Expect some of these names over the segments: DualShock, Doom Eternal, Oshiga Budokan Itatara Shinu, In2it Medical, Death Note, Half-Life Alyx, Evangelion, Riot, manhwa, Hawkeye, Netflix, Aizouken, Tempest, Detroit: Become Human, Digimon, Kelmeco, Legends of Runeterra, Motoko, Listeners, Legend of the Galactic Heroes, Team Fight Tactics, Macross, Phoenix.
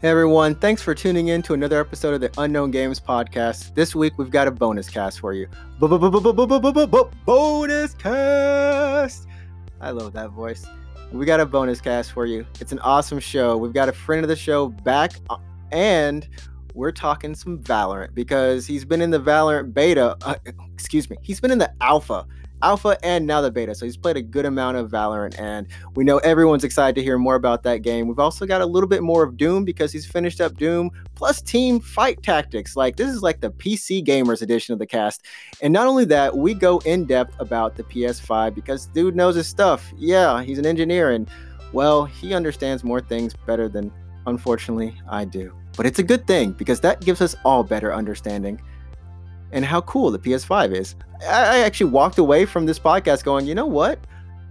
Hey everyone, thanks for tuning in to another episode of the Unknown Games Podcast. This week we've got a bonus cast for you. Bonus cast! I love that voice. We got a bonus cast for you. It's an awesome show. We've got a friend of the show back, and we're talking some Valorant because he's been in the Valorant beta. He's been in the alpha and now the beta, so he's played a good amount of Valorant, and we know everyone's excited to hear more about that game. We've also got a little bit more of Doom because he's finished up Doom, plus Team Fight Tactics. Like, this is like the PC Gamers edition of the cast. And not only that, we go in depth about the PS5 because dude knows his stuff. Yeah, he's an engineer, and well, he understands more things better than, unfortunately, I do. But it's a good thing because that gives us all better understanding and how cool the PS5 is. I actually walked away from this podcast going, you know what?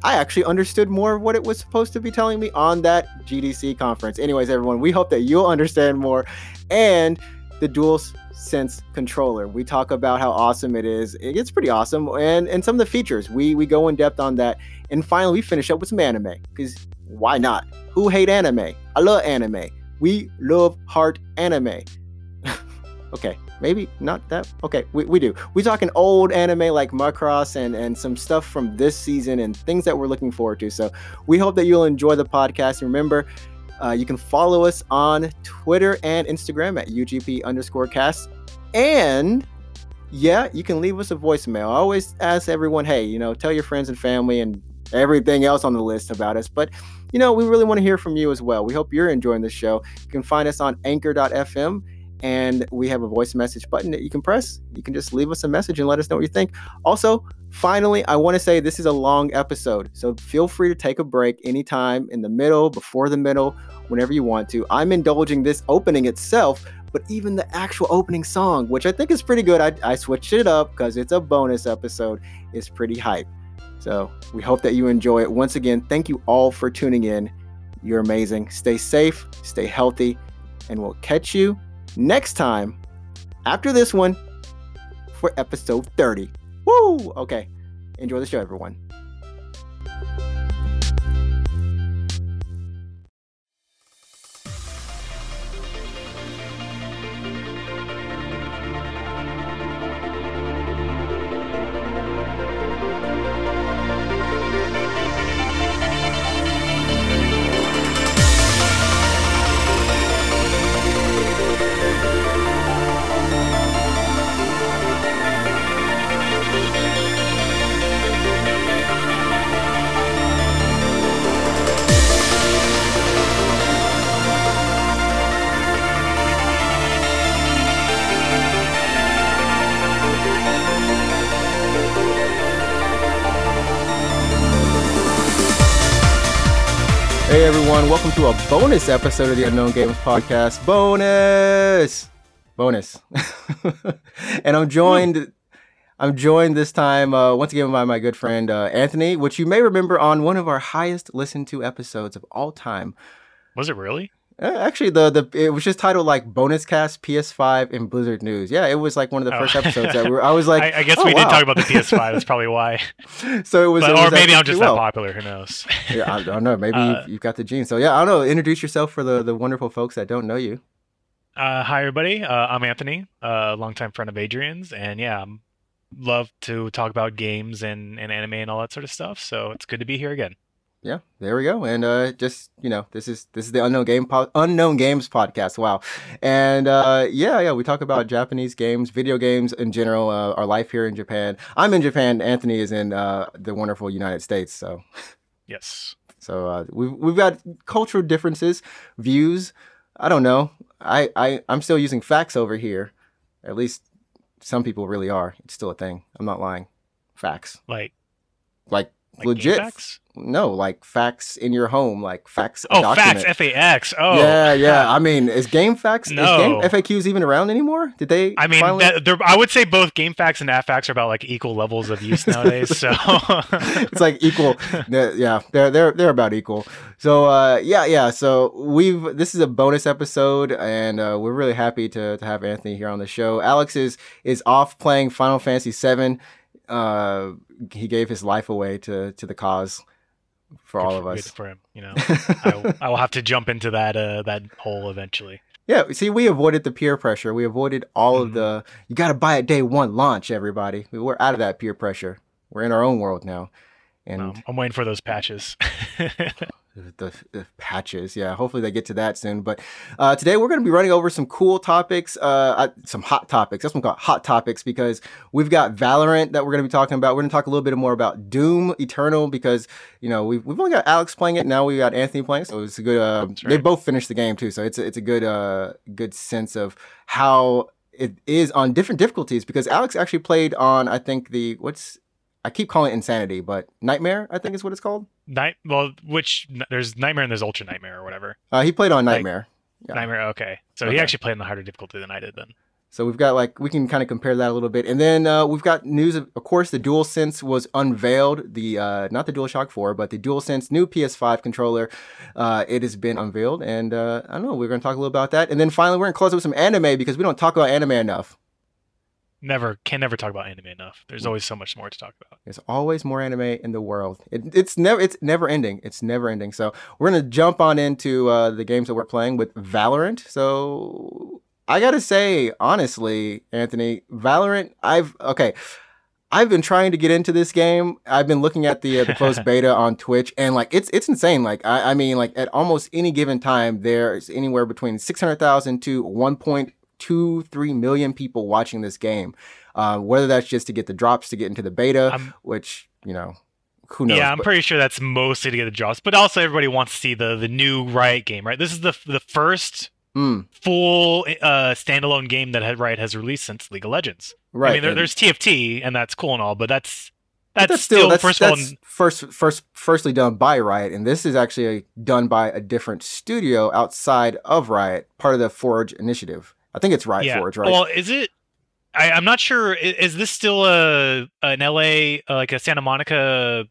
I actually understood more of what it was supposed to be telling me on that GDC conference. Anyways, everyone, we hope that you'll understand more. And the DualSense controller, we talk about how awesome it is. It's pretty awesome. And some of the features, we go in depth on that. And finally, we finish up with some anime, because why not? Who hate anime? I love anime. We love heart anime. Okay, maybe not that. Okay, we do. We talk an old anime like Macross and some stuff from this season and things that we're looking forward to. So we hope that you'll enjoy the podcast. And remember, you can follow us on Twitter and Instagram at UGP_cast. And yeah, you can leave us a voicemail. I always ask everyone, hey, tell your friends and family and everything else on the list about us. But, we really want to hear from you as well. We hope you're enjoying the show. You can find us on anchor.fm. And we have a voice message button that you can press. You can just leave us a message and let us know what you think. Also, finally, I want to say this is a long episode, so feel free to take a break anytime in the middle, before the middle, whenever you want to. I'm indulging this opening itself, but even the actual opening song, which I think is pretty good. I switched it up because it's a bonus episode. It's pretty hype. So we hope that you enjoy it. Once again, thank you all for tuning in. You're amazing. Stay safe, stay healthy, and we'll catch you next time, after this one, for episode 30. Woo! Okay, enjoy the show, everyone. Hey everyone, welcome to a bonus episode of the Unknown Games Podcast. Bonus. And I'm joined this time once again by my good friend Anthony, which you may remember on one of our highest listened to episodes of all time. Was it really? Actually, it was just titled like Bonus Cast PS5 and Blizzard News. Yeah, it was like one of the first episodes that I was like, I guess we did talk about the PS5. That's probably why. So it was, or maybe I'm just that popular. Who knows? Yeah, I don't know. Maybe you've got the gene. So yeah, I don't know. Introduce yourself for the wonderful folks that don't know you. Hi everybody. I'm Anthony, longtime friend of Adrian's, and yeah, I love to talk about games and anime and all that sort of stuff. So it's good to be here again. Yeah, there we go. And just, this is the Unknown Games Podcast. Wow. And we talk about Japanese games, video games in general, our life here in Japan. I'm in Japan. Anthony is in the wonderful United States. So yes. So we've got cultural differences, views. I don't know. I'm still using fax over here. At least some people really are. It's still a thing. I'm not lying. Fax. Like legit fax? No, like fax in your home, like fax a document. Fax, FAX. Oh. Yeah. I mean, is game fax, is game FAQs even around anymore? Did they finally... I would say both game fax and FAQs are about like equal levels of use nowadays, so it's like equal. Yeah, they're about equal. So so this is a bonus episode, and we're really happy to have Anthony here on the show. Alex is off playing Final Fantasy VII. He gave his life away to the cause, for all of us. Good for him, you know. I will have to jump into that hole eventually. Yeah, see, we avoided the peer pressure. We avoided all of the, you got to buy at day one launch, everybody. We're out of that peer pressure. We're in our own world now. And I'm waiting for those patches. The patches, yeah. Hopefully they get to that soon. But today we're going to be running over some cool topics, some hot topics. That's what we call hot topics, because we've got Valorant that we're going to be talking about. We're going to talk a little bit more about Doom Eternal, because you know we've only got Alex playing it. Now we got Anthony playing it, so it's a good. They both finished the game too, so it's a good good sense of how it is on different difficulties. Because Alex actually played on I keep calling it insanity, but nightmare, I think is what it's called. There's nightmare and there's ultra nightmare or whatever. He played on nightmare. Nightmare, okay. So he actually played on the harder difficulty than I did then. So we've got we can kind of compare that a little bit. And then we've got news of course, the DualSense was unveiled. The not the DualShock 4, but the DualSense new PS5 controller. It has been unveiled, and I don't know, we're going to talk a little about that. And then finally, we're going to close it with some anime, because we don't talk about anime enough. Never talk about anime enough. There's always so much more to talk about. There's always more anime in the world. It's never ending. So we're gonna jump on into the games that we're playing with Valorant. So I gotta say, honestly, Anthony, Valorant. I've been trying to get into this game. I've been looking at the closed beta on Twitch, and it's insane. I mean, at almost any given time, there's anywhere between 600,000 to 1.23 million people watching this game, whether that's just to get the drops to get into the beta, which, you know, who knows? Yeah, I'm pretty sure that's mostly to get the drops, but also everybody wants to see the new Riot game, right? This is the first full standalone game that Riot has released since League of Legends. Right. I mean, there's TFT, and that's cool and all, but that's firstly done by Riot, and this is actually done by a different studio outside of Riot, part of the Forge initiative. I think it's Riot Forge, right? Well, is it? I'm not sure. Is this still an LA, like a Santa Monica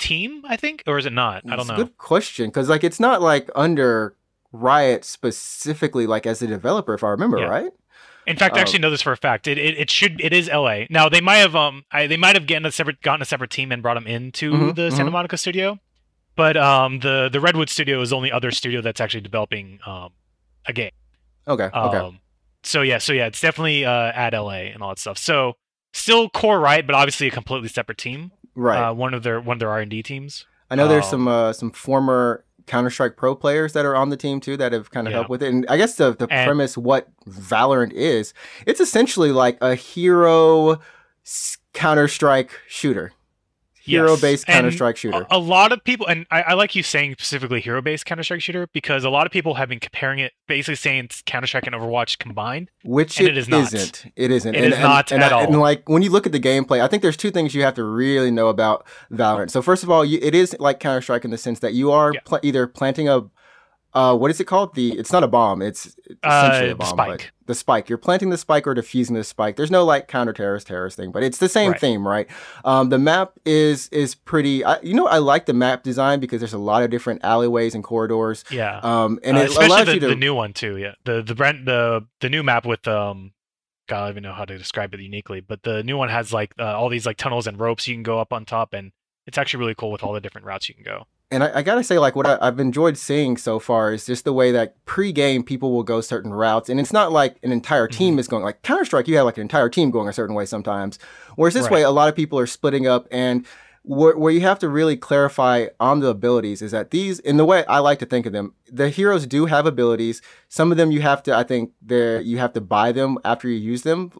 team, I think? Or is it not? I don't know. It's a good question, because it's not under Riot specifically, as a developer, if I remember, right? In fact, I actually know this for a fact. It is LA. Now, they might have gotten a separate team and brought them into the Santa Monica studio, but the Redwood studio is the only other studio that's actually developing a game. Okay. So yeah, it's definitely at LA and all that stuff. So still core Riot, but obviously a completely separate team. Right. One of their R&D teams. I know there's some former Counter-Strike pro players that are on the team too that have kind of helped with it. And I guess the premise what Valorant is, it's essentially like a hero Counter-Strike shooter. Hero-based Counter-Strike shooter. A lot of people, and I like you saying specifically hero-based Counter-Strike shooter, because a lot of people have been comparing it, basically saying it's Counter-Strike and Overwatch combined, which it isn't. It is not at all. And when you look at the gameplay, I think there's two things you have to really know about Valorant. So first of all, it is like Counter-Strike in the sense that you are either planting a what is it called? It's not a bomb. It's essentially a bomb. Spike. But the spike. You're planting the spike or defusing the spike. There's no counter-terrorist thing, but it's the same theme, right? The map is pretty. I like the map design, because there's a lot of different alleyways and corridors. Yeah. And it especially allows you to the new one too. Yeah. The new map with God, I don't even know how to describe it uniquely, but the new one has all these tunnels and ropes you can go up on top, and it's actually really cool with all the different routes you can go. And I gotta say, what I've enjoyed seeing so far is just the way that pre-game people will go certain routes, and it's not like an entire team is going. Counter-Strike, you have an entire team going a certain way sometimes, whereas this way, a lot of people are splitting up, and where you have to really clarify on the abilities is that these, in the way I like to think of them, the heroes do have abilities. Some of them you have to buy them after you use them,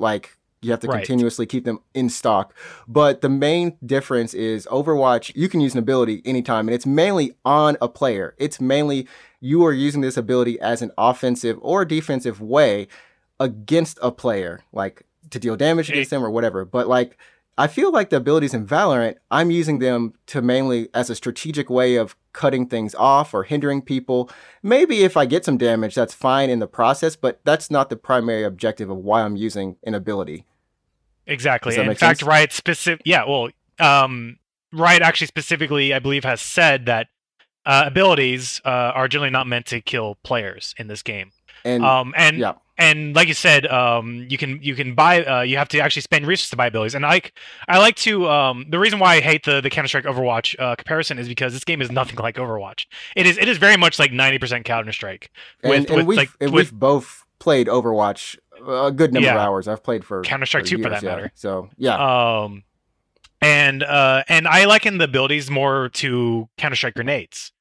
You have to continuously keep them in stock. But the main difference is Overwatch, you can use an ability anytime, and it's mainly on a player. It's mainly you are using this ability as an offensive or defensive way against a player, to deal damage against them or whatever. But I feel the abilities in Valorant, I'm using them to mainly as a strategic way of cutting things off or hindering people. Maybe if I get some damage, that's fine in the process, but that's not the primary objective of why I'm using an ability. Exactly. In fact, sense? Riot specific. Yeah. Well, Riot actually specifically, I believe, has said that abilities are generally not meant to kill players in this game. And And like you said, you can buy. You have to actually spend resources to buy abilities. And I like to. The reason why I hate the Counter-Strike Overwatch comparison is because this game is nothing like Overwatch. It is very much like 90% Counter-Strike. We've both played Overwatch a good number of hours. I've played for Counter-Strike 2 for that matter. So yeah. And I liken the abilities more to Counter-Strike grenades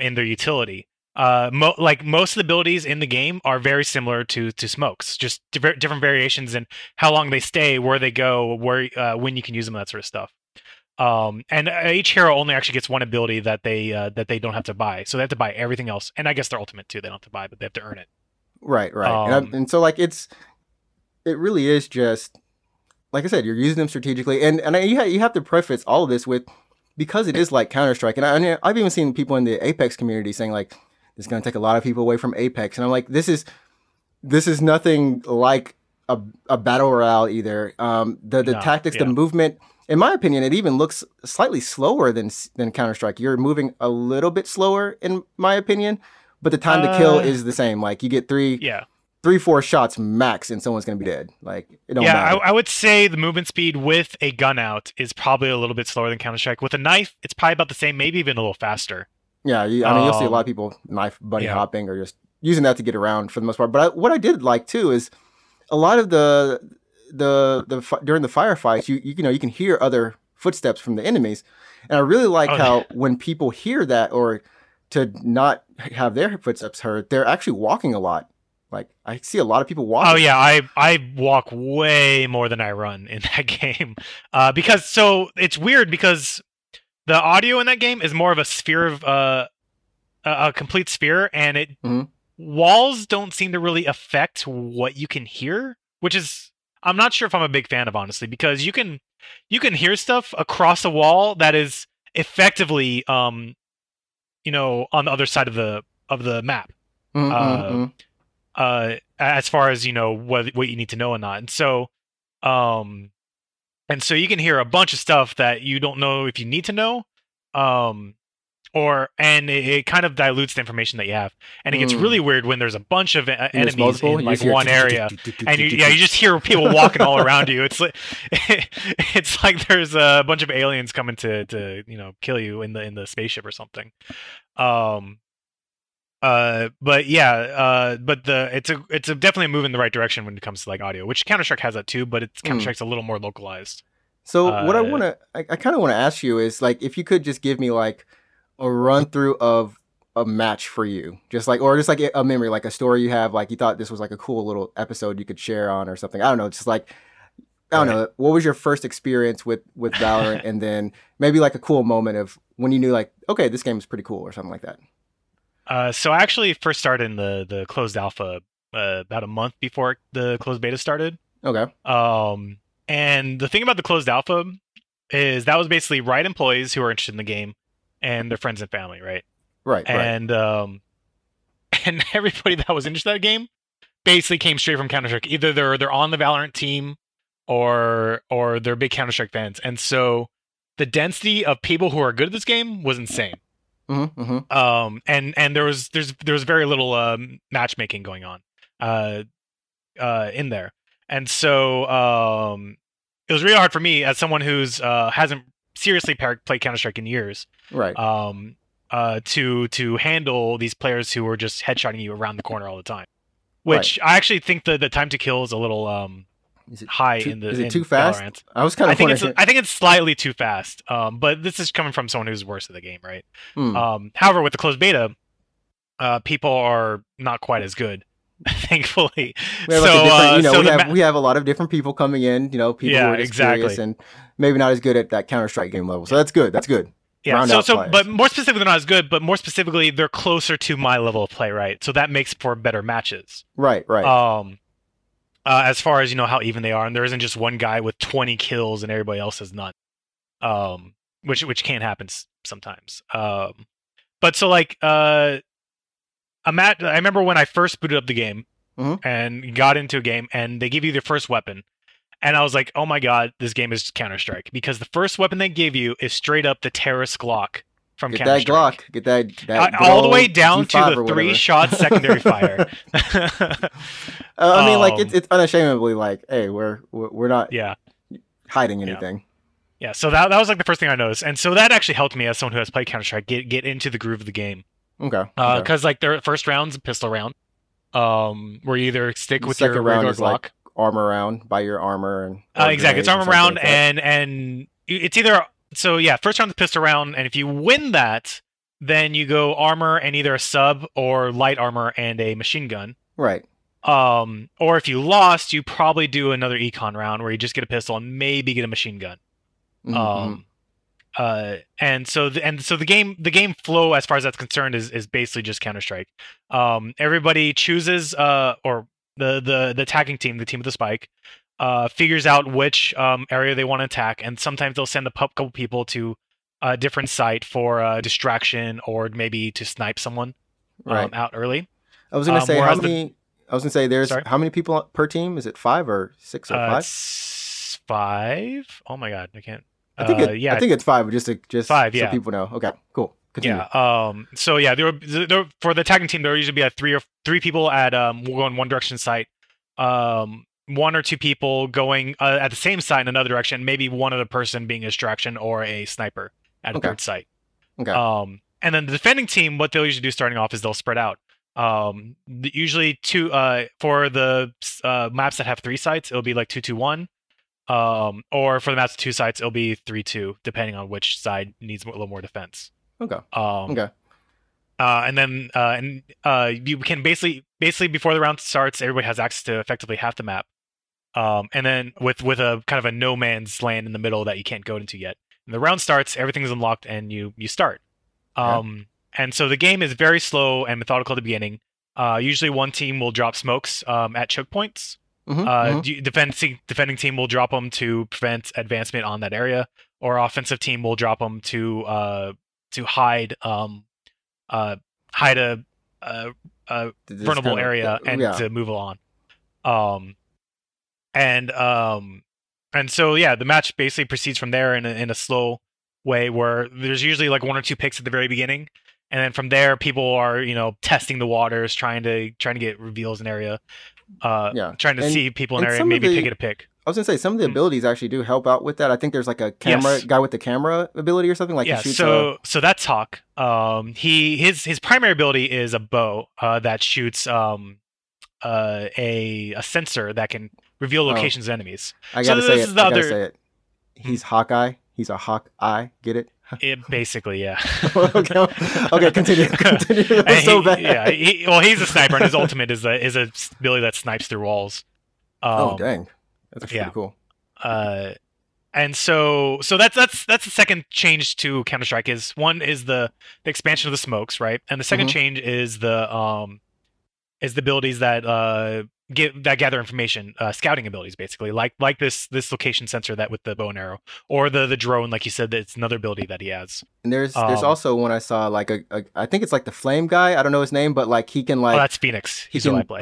in their utility. Most of the abilities in the game are very similar to smokes, just different variations in how long they stay, where they go, when you can use them, that sort of stuff. And each hero only actually gets one ability that they don't have to buy, so they have to buy everything else. And I guess their ultimate too, they don't have to buy, but they have to earn it. Right. It really is just like I said, you're using them strategically, and you have to preface all of this with because it is like Counter-Strike, and I've even seen people in the Apex community saying like, it's going to take a lot of people away from Apex. And I'm like, this is nothing like a battle royale either. The movement, in my opinion, it even looks slightly slower than Counter-Strike. You're moving a little bit slower, in my opinion, but the time to kill is the same. Like you get three, four shots max and someone's going to be dead. Like it don't matter. I would say the movement speed with a gun out is probably a little bit slower than Counter-Strike. With a knife, it's probably about the same, maybe even a little faster. Yeah, you'll see a lot of people knife bunny hopping or just using that to get around for the most part. But what I did like too is a lot of the during the firefights, you can hear other footsteps from the enemies, and I really like how when people hear that or to not have their footsteps heard, they're actually walking a lot. Like I see a lot of people walking. Oh yeah, I walk way more than I run in that game because it's weird because. The audio in that game is more of a sphere of a complete sphere, and it walls don't seem to really affect what you can hear, which is I'm not sure if I'm a big fan of, honestly, because you can hear stuff across a wall that is effectively on the other side of the map, as far as what you need to know or not, and so. And so you can hear a bunch of stuff that you don't know if you need to know, it kind of dilutes the information that you have, and it gets really weird when there's a bunch of enemies in like one area, and you just hear people walking all around you. It's like there's a bunch of aliens coming to kill you in the spaceship or something. It's definitely a move in the right direction when it comes to like audio, which Counter-Strike has that too, but it's Counter-Strike's a little more localized. So what I kind of want to ask you is like, if you could just give me like a run through of a match for you, just like a memory, like a story you have, like you thought this was like a cool little episode you could share on or something. I don't know. Just like, what was your first experience with Valorant? And then maybe like a cool moment of when you knew like, okay, this game is pretty cool or something like that. So I actually first started in the closed alpha about a month before the closed beta started. Okay. And the thing about the closed alpha is that was basically Riot employees who are interested in the game and their friends and family, right? Right. And and everybody that was interested in that game basically came straight from Counter-Strike. Either they're on the Valorant team or they're big Counter-Strike fans. And so the density of people who are good at this game was insane. Mm-hmm. And there was very little matchmaking going on in there, and so it was really hard for me as someone who's hasn't seriously played Counter-Strike in years, right? To handle these players who were just headshotting you around the corner all the time, which right. I actually think the time to kill is a little high too, in the is it in too fast? Valorant. I think it's slightly too fast. But this is coming from someone who's worse at the game, right? However, with the closed beta, people are not quite as good, thankfully. We have we have a lot of different people coming in. People who are just curious and maybe not as good at that Counter-Strike game level. So that's good. That's good. Yeah. Round so but more specifically, they're not as good. But more specifically, they're closer to my level of play, right? So that makes for better matches. Right. As far as how even they are, and there isn't just one guy with 20 kills and everybody else has none, which can happen sometimes. I remember when I first booted up the game and got into a game, and they give you the first weapon, and I was like, oh my god, this game is Counter-Strike, because the first weapon they give you is straight up the terrorist Glock from Counter Strike. Get that Glock. Get that all the way down G5 to the 3-shot secondary fire. I mean, like it's unashamedly like, hey, we're not hiding anything. Yeah. Yeah, so that was like the first thing I noticed, and so that actually helped me as someone who has played Counter-Strike get into the groove of the game. Okay. Because like their first round's a pistol round, where you either stick with your regular Glock. Second round is like armor round, buy your armor and. Exactly, it's armor round, like and it's either first round's a pistol round, and if you win that, then you go armor and either a sub or light armor and a machine gun. Right. Or if you lost, you probably do another econ round where you just get a pistol and maybe get a machine gun. Mm-hmm. And so the game flow as far as that's concerned is basically just Counter-Strike. Everybody chooses or the attacking team, the team with the spike, figures out which area they want to attack, and sometimes they'll send a couple people to a different site for distraction or maybe to snipe someone out early. I was going to say how many. I was going to say there's how many people per team? Is it 5 or 6 or 5? 5? Oh my god, I can't. I think it's 5. Just 5. Yeah, so people know. Okay, cool. Continue. Yeah. So yeah, there were for the attacking team. There would usually be three people at we'll go in one direction site. 1 or 2 people going at the same site in another direction. Maybe one other person being a distraction or a sniper at a third site. Okay. And then the defending team, what they'll usually do starting off is they'll spread out. Usually two for the maps that have 3 sites, it'll be like 2-2-1. Or for the maps of 2 sites, it'll be 3-2, depending on which side needs a little more defense. Okay. And then you can basically before the round starts, everybody has access to effectively half the map. And then with a kind of a no man's land in the middle that you can't go into yet. And the round starts, everything's unlocked, and you start. And so the game is very slow and methodical at the beginning. Usually one team will drop smokes at choke points. Defending team will drop them to prevent advancement on that area, or offensive team will drop them to hide a vulnerable area and to move on. And so yeah, the match basically proceeds from there in a slow way where there's usually like 1 or 2 picks at the very beginning, and then from there people are testing the waters, trying to get reveals in area. Trying to see people in area and maybe pick a pick. I was gonna say some of the abilities actually do help out with that. I think there's like a camera guy with the camera ability or something like that. Yeah, so that's Hawk. His primary ability is a bow that shoots a sensor that can reveal locations of enemies. I gotta say it. He's Hawkeye. He's a Hawkeye. Get it? Basically, yeah. okay, continue. That's so bad. Yeah, he's a sniper, and his ultimate is a ability that snipes through walls. Oh dang, that's pretty cool. And so that's the second change to Counter-Strike. Is one is the expansion of the smokes, right? And the second change is the abilities that gather information, scouting abilities, basically, like this location sensor that with the bow and arrow, or the drone, like you said, that's another ability that he has. And there's also one I saw, like I think it's like the flame guy. I don't know his name, but like he can like that's Phoenix. He's who I play.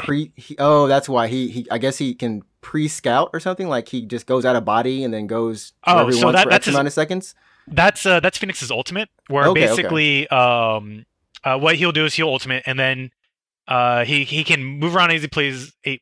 That's why he. I guess he can pre-scout or something. Like he just goes out of body and then goes. Oh, so that, that's X amount of seconds. That's Phoenix's ultimate, where what he'll do is he'll ultimate and then. He can move around as he pleases. I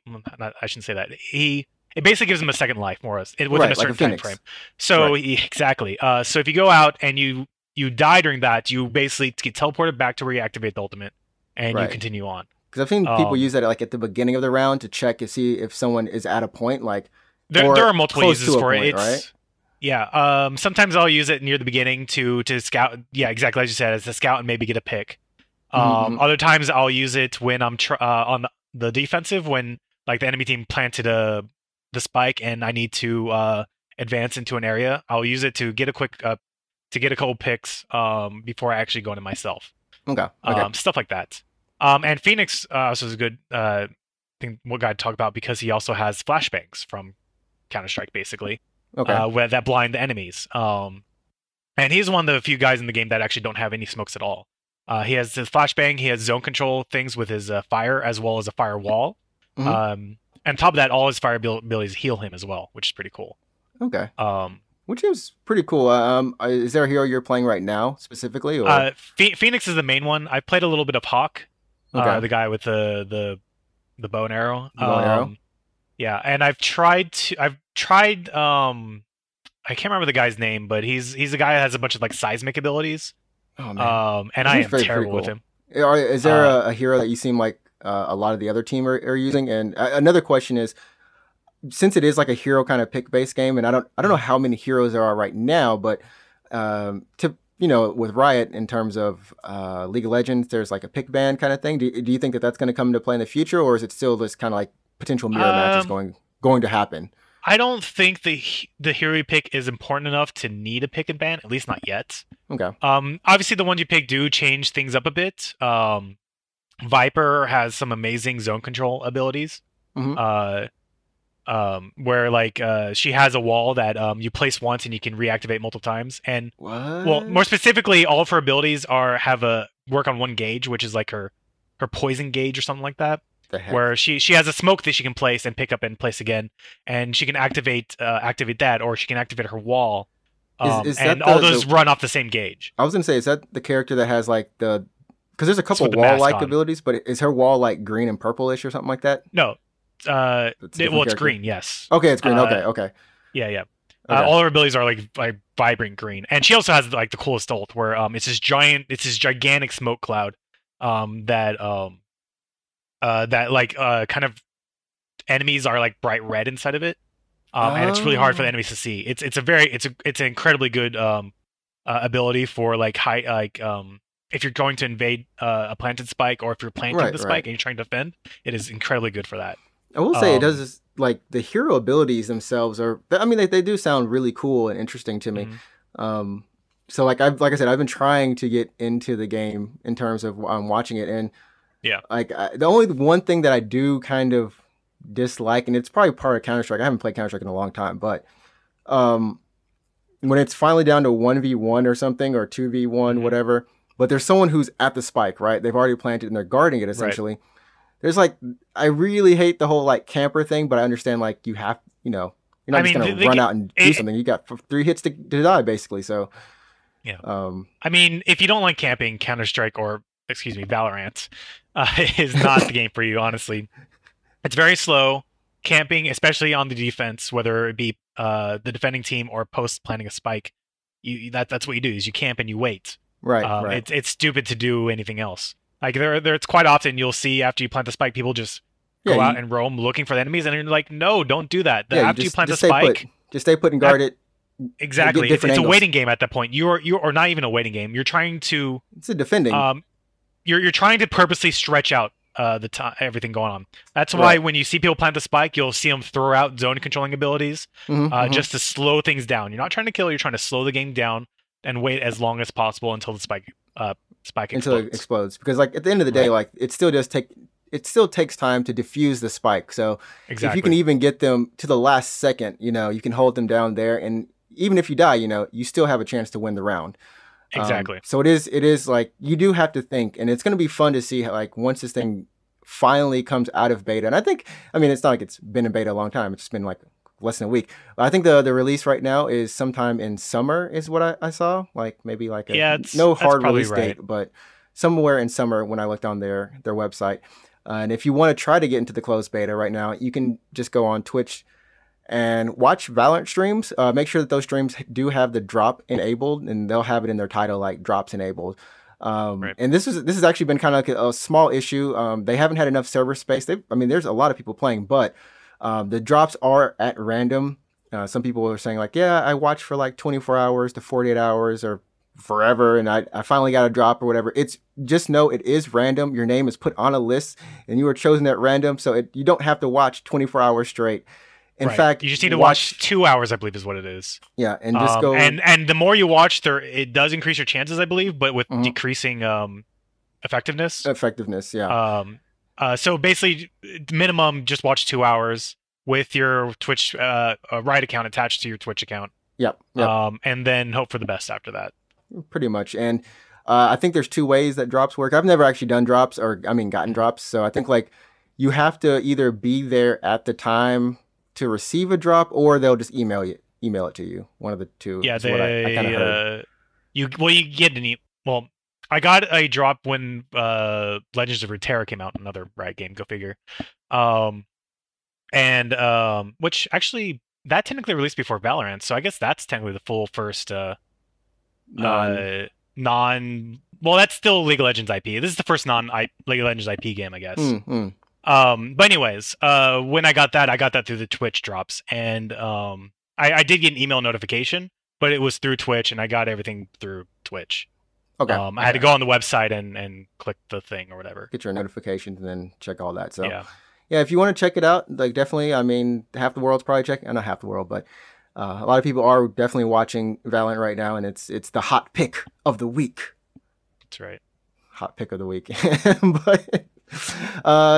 shouldn't say that. It basically gives him a second life, more or less, within a certain time frame. So exactly. So if you go out and you die during that, you basically get teleported back to where you activate the ultimate, and you continue on. Because I've seen people use that like at the beginning of the round to check and see if someone is at a point. Like there are multiple uses for it. Right? Yeah. Sometimes I'll use it near the beginning to scout. Yeah, exactly as you said, as a scout and maybe get a pick. Other times I'll use it when I'm on the defensive, when like the enemy team planted the spike and I need to advance into an area. I'll use it to get a couple picks before I actually go into myself. Okay. Stuff like that. And Phoenix also is a good thing we'll got to talk about because he also has flashbangs from Counter-Strike, basically. Okay. Where that blind the enemies. And he's one of the few guys in the game that actually don't have any smokes at all. He has his flashbang. He has zone control things with his fire, as well as a firewall. And on top of that, all his fire abilities heal him as well, which is pretty cool. Okay. Which is pretty cool. Is there a hero you're playing right now specifically? Or? Phoenix is the main one. I played a little bit of Hawk, the guy with the bow and arrow. Yeah, and I've tried. I can't remember the guy's name, but he's a guy that has a bunch of like seismic abilities. Oh man! And I am terrible with him. Is there a hero that you seem like a lot of the other team are using? And another question is, since it is like a hero kind of pick based game, and I don't know how many heroes there are right now, but with Riot in terms of League of Legends, there's like a pick ban kind of thing. Do you think that that's going to come into play in the future, or is it still this kind of like potential mirror matches going to happen? I don't think the hero you pick is important enough to need a pick and ban, at least not yet. Okay. Obviously, the ones you pick do change things up a bit. Viper has some amazing zone control abilities. Mm-hmm. Where like she has a wall that you place once and you can reactivate multiple times, and well, more specifically, all of her abilities work on one gauge, which is like her poison gauge or something like that. Where she has a smoke that she can place and pick up and place again, and she can activate that, or she can activate her wall, and all those run off the same gauge. I was gonna say, is that the character that has like the? Because there's a couple wall-like abilities, but is her wall like green and purplish or something like that? No. It's green, yes. Okay, it's green. Okay. Yeah. Okay. All her abilities are like vibrant green, and she also has like the coolest ult, where it's this gigantic smoke cloud, kind of enemies are like bright red inside of it, and it's really hard for the enemies to see. It's an incredibly good ability for like high if you're going to invade a planted spike, or if you're planting the spike and you're trying to defend, it is incredibly good for that. I will say it does, like, the hero abilities themselves are, I mean, they do sound really cool and interesting to me. Mm-hmm. So, like I said, I've been trying to get into the game in terms of watching it. And, yeah, like, the only one thing that I do kind of dislike, and it's probably part of Counter-Strike. I haven't played Counter-Strike in a long time, but when it's finally down to 1v1 or something, or 2v1, mm-hmm. whatever, but there's someone who's at the spike, right? They've already planted and they're guarding it, essentially. Right. There's like, I really hate the whole like camper thing, but I understand like you have, you're not just going to run out and do something. You got 3 hits to die, basically. So, yeah. I mean, if you don't like camping, Counter-Strike or, excuse me, Valorant is not the game for you, honestly. It's very slow. Camping, especially on the defense, whether it be the defending team or post planting a spike, that's what you do is you camp and you wait. Right. It's stupid to do anything else. Like there, it's quite often you'll see after you plant the spike, people just go out and roam looking for the enemies, and you're like, no, don't do that. After you plant the spike, just stay put and guard it. Exactly, it's a waiting game at that point. Or not even a waiting game. You're trying to. It's a defending. You're trying to purposely stretch out the time, everything going on. That's why when you see people plant the spike, you'll see them throw out zone controlling abilities, just to slow things down. You're not trying to kill. You're trying to slow the game down and wait as long as possible until the spike explodes. Until it explodes, because like at the end of the day, like it still takes time to defuse the spike. So if you can even get them to the last second, you can hold them down there, and even if you die, you still have a chance to win the round. Exactly. So it is like you do have to think, and it's going to be fun to see how, like once this thing finally comes out of beta. And I mean it's not like it's been in beta a long time. It's just been like less than a week. I think the release right now is sometime in summer is what I saw. Like maybe like no hard release date, but somewhere in summer when I looked on their website. And if you want to try to get into the closed beta right now, you can just go on Twitch and watch Valorant streams. Make sure that those streams do have the drop enabled, and they'll have it in their title like drops enabled. And this has actually been kind of like a small issue. They haven't had enough server space. There's a lot of people playing, but the drops are at random. Some people are saying like, yeah, I watched for like 24 hours to 48 hours or forever, and I finally got a drop or whatever. It's just know it is random. Your name is put on a list, and you are chosen at random, so you don't have to watch 24 hours straight. In fact, you just need to watch 2 hours, I believe, is what it is. Yeah, and just go. And the more you watch, it does increase your chances, I believe, but with decreasing effectiveness. Effectiveness, yeah. So basically, minimum, just watch 2 hours with your Twitch Riot account attached to your Twitch account. Yep. And then hope for the best after that. Pretty much. And I think there's 2 ways that drops work. I've never actually done drops gotten drops. So I think like you have to either be there at the time to receive a drop, or they'll just email you. email it to you. One of the two. Yeah, they. I you get an email. Well, I got a drop when Legends of Runeterra came out, another Riot game. Go figure. Which actually that technically released before Valorant, so I guess that's technically the full first Well, that's still League of Legends IP. This is the first non-League of Legends IP game, I guess. But anyways, when I got that through the Twitch drops, and I did get an email notification, but it was through Twitch, and I got everything through Twitch. Okay. I had to go on the website and click the thing or whatever. Get your notifications and then check all that. So yeah, if you want to check it out, like definitely. I mean, half the world's probably checking. Not half the world, but a lot of people are definitely watching Valorant right now, and it's the hot pick of the week. That's right. Hot pick of the week. But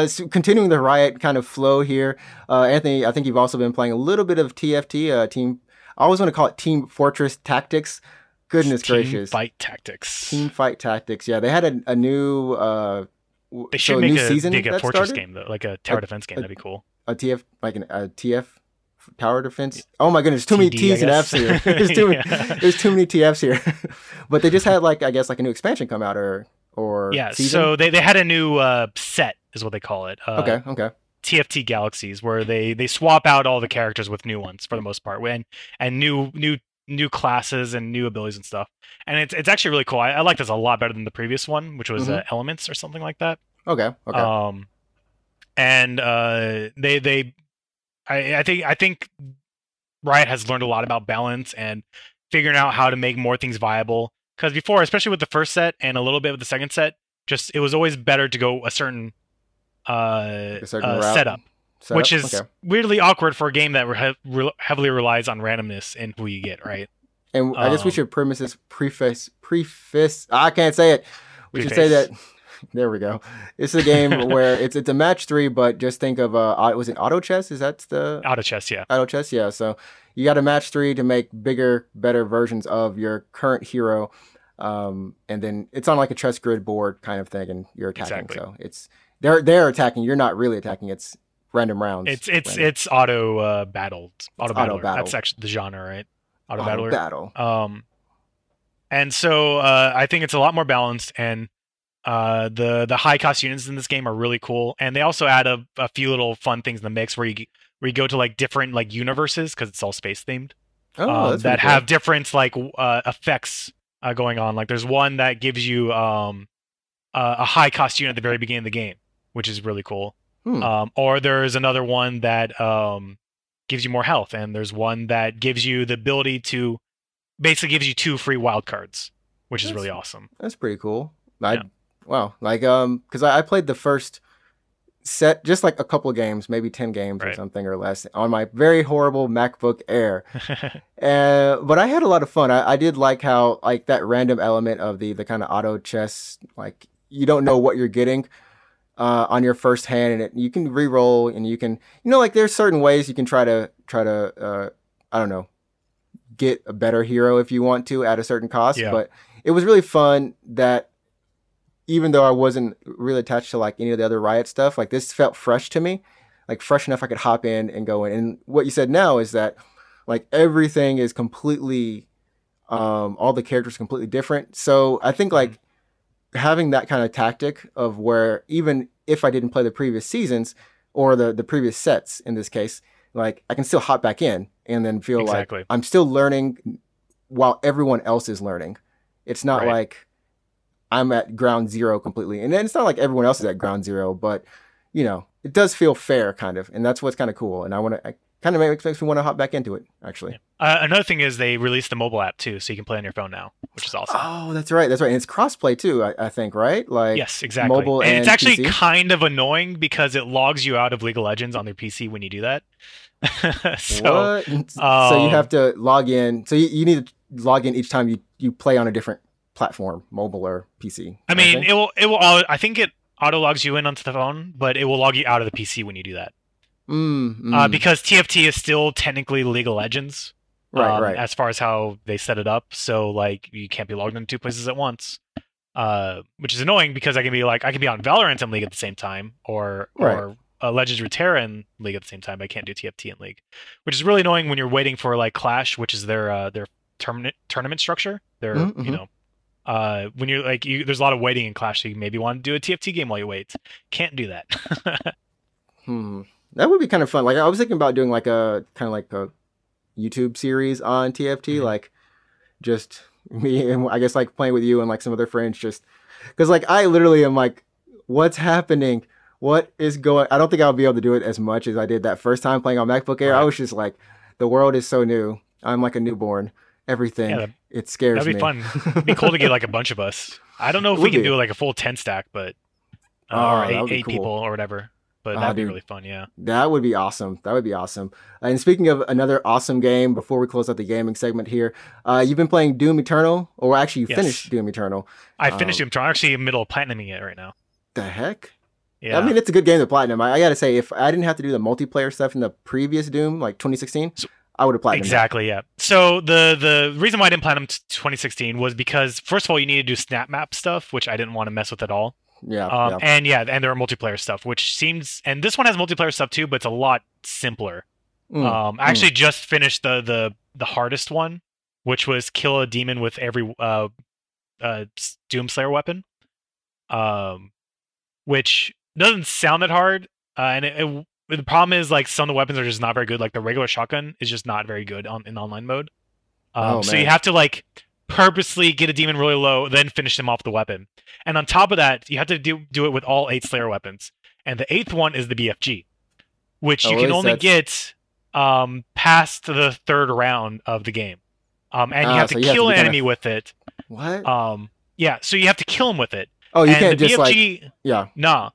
so continuing the Riot kind of flow here, Anthony, I think you've also been playing a little bit of TFT, team. I always want to call it Team Fortress Tactics. Goodness gracious. Team Fight Tactics. Team Fight Tactics. Yeah, they had a new they should make a Fortress game though, like a tower defense game. That'd be cool. A TF like a TF tower defense. Oh my goodness, too many T's and F's here. There's too many there's too many TFs here. But they just had like I guess like a new expansion come out or yeah, season? So they had a new set is what they call it. Okay. TFT Galaxies, where they swap out all the characters with new ones for the most part, and new classes and new abilities and stuff. And it's actually really cool. I like this a lot better than the previous one, which was Elements or something like that. Okay. And I think Riot has learned a lot about balance and figuring out how to make more things viable. Because before, especially with the first set and a little bit with the second set, just it was always better to go a certain setup, which is weirdly awkward for a game that heavily relies on randomness and who you get, right? And I guess we should preface. I can't say it. We should say that. There we go. It's a game where it's a match three, but just think of was it auto chess? Is that the auto chess? Yeah, auto chess. Yeah. So you got a match three to make bigger, better versions of your current hero, and then it's on like a chess grid board kind of thing, and you're attacking. Exactly. So it's they're attacking. You're not really attacking. It's random rounds. It's auto battled. Auto battle. That's actually the genre, right? Auto battle. And so I think it's a lot more balanced and. The high cost units in this game are really cool, and they also add a few little fun things in the mix where you go to like different like universes because it's all space themed. That have different like effects going on. Like there's one that gives you a high cost unit at the very beginning of the game, which is really cool. Or there's another one that gives you more health, and there's one that gives you the ability to basically gives you 2 free wild cards, which is really awesome. That's pretty cool. Wow, like because I played the first set just like a couple of games, maybe 10 games or something or less on my very horrible MacBook Air. But I had a lot of fun. I did like how like that random element of the kind of auto chess, like you don't know what you're getting on your first hand, and you can re-roll and you can like there's certain ways you can try to I don't know, get a better hero if you want to at a certain cost. Yeah. But it was really fun that. Even though I wasn't really attached to like any of the other Riot stuff, like this felt fresh to me, like fresh enough I could hop in and go in. And what you said now is that like everything is completely, all the characters are completely different. So I think like having that kind of tactic of where even if I didn't play the previous seasons or the previous sets in this case, like I can still hop back in and then feel like I'm still learning while everyone else is learning. It's not like I'm at ground zero completely. And then it's not like everyone else is at ground zero, but, it does feel fair kind of. And that's what's kind of cool. And makes me want to hop back into it, actually. Yeah. Another thing is they released the mobile app, too, so you can play on your phone now, which is awesome. Oh, that's right. And it's cross-play, too, I think, right? Like yes, exactly. Mobile and it's actually PC. Kind of annoying because it logs you out of League of Legends on their PC when you do that. So you have to log in. So you need to log in each time you play on a different platform, mobile or PC. I mean, it will. I think it auto logs you in onto the phone, but it will log you out of the PC when you do that. Because TFT is still technically League of Legends, right? As far as how they set it up, so like you can't be logged in 2 places at once, which is annoying because I can be on Valorant and League at the same time, or Legends of Runeterra and League at the same time, but I can't do TFT and League, which is really annoying when you're waiting for like Clash, which is their tournament structure. Their mm-hmm. you know, when you're like there's a lot of waiting in Clash, so you maybe want to do a TFT game while you wait. Can't do that. That would be kind of fun. Like I was thinking about doing like a kind of like a YouTube series on TFT, mm-hmm. like just me and I guess like playing with you and like some other friends, just because like I literally am like, what's happening? What is going? I don't think I'll be able to do it as much as I did that first time playing on MacBook Air. Right. I was just like, the world is so new. I'm like a newborn. Everything. Yeah, it scares me. That'd be fun. It'd be cool to get like a bunch of us. I don't know if we can do like a full 10 stack, but or eight cool. people or whatever. But that'd be really fun. Yeah, that would be awesome. That would be awesome. And speaking of another awesome game, before we close out the gaming segment here, you've been playing Doom Eternal, or actually you finished Doom Eternal. I finished Doom Eternal. I'm actually in the middle of platinuming it right now. The heck? Yeah. I mean, it's a good game to platinum. I gotta say, if I didn't have to do the multiplayer stuff in the previous Doom, like 2016, I would have platinumed. Exactly, yeah. So the reason why I didn't platinum 2016 was because, first of all, you need to do snap map stuff, which I didn't want to mess with at all. Yeah, and there are multiplayer stuff, which seems, and this one has multiplayer stuff too, but it's a lot simpler. I actually just finished the hardest one, which was kill a demon with every Doom Slayer weapon, which doesn't sound that hard, and the problem is like some of the weapons are just not very good. Like the regular shotgun is just not very good in online mode, so you have to like purposely get a demon really low, then finish them off with the weapon. And on top of that, you have to do it with all 8 Slayer weapons. And the 8th one is the BFG, which you can only get past the 3rd round of the game. And you have to kill an enemy with it. What? Yeah, so you have to kill him with it. Oh, you can't just BFG, like... Yeah. Nah.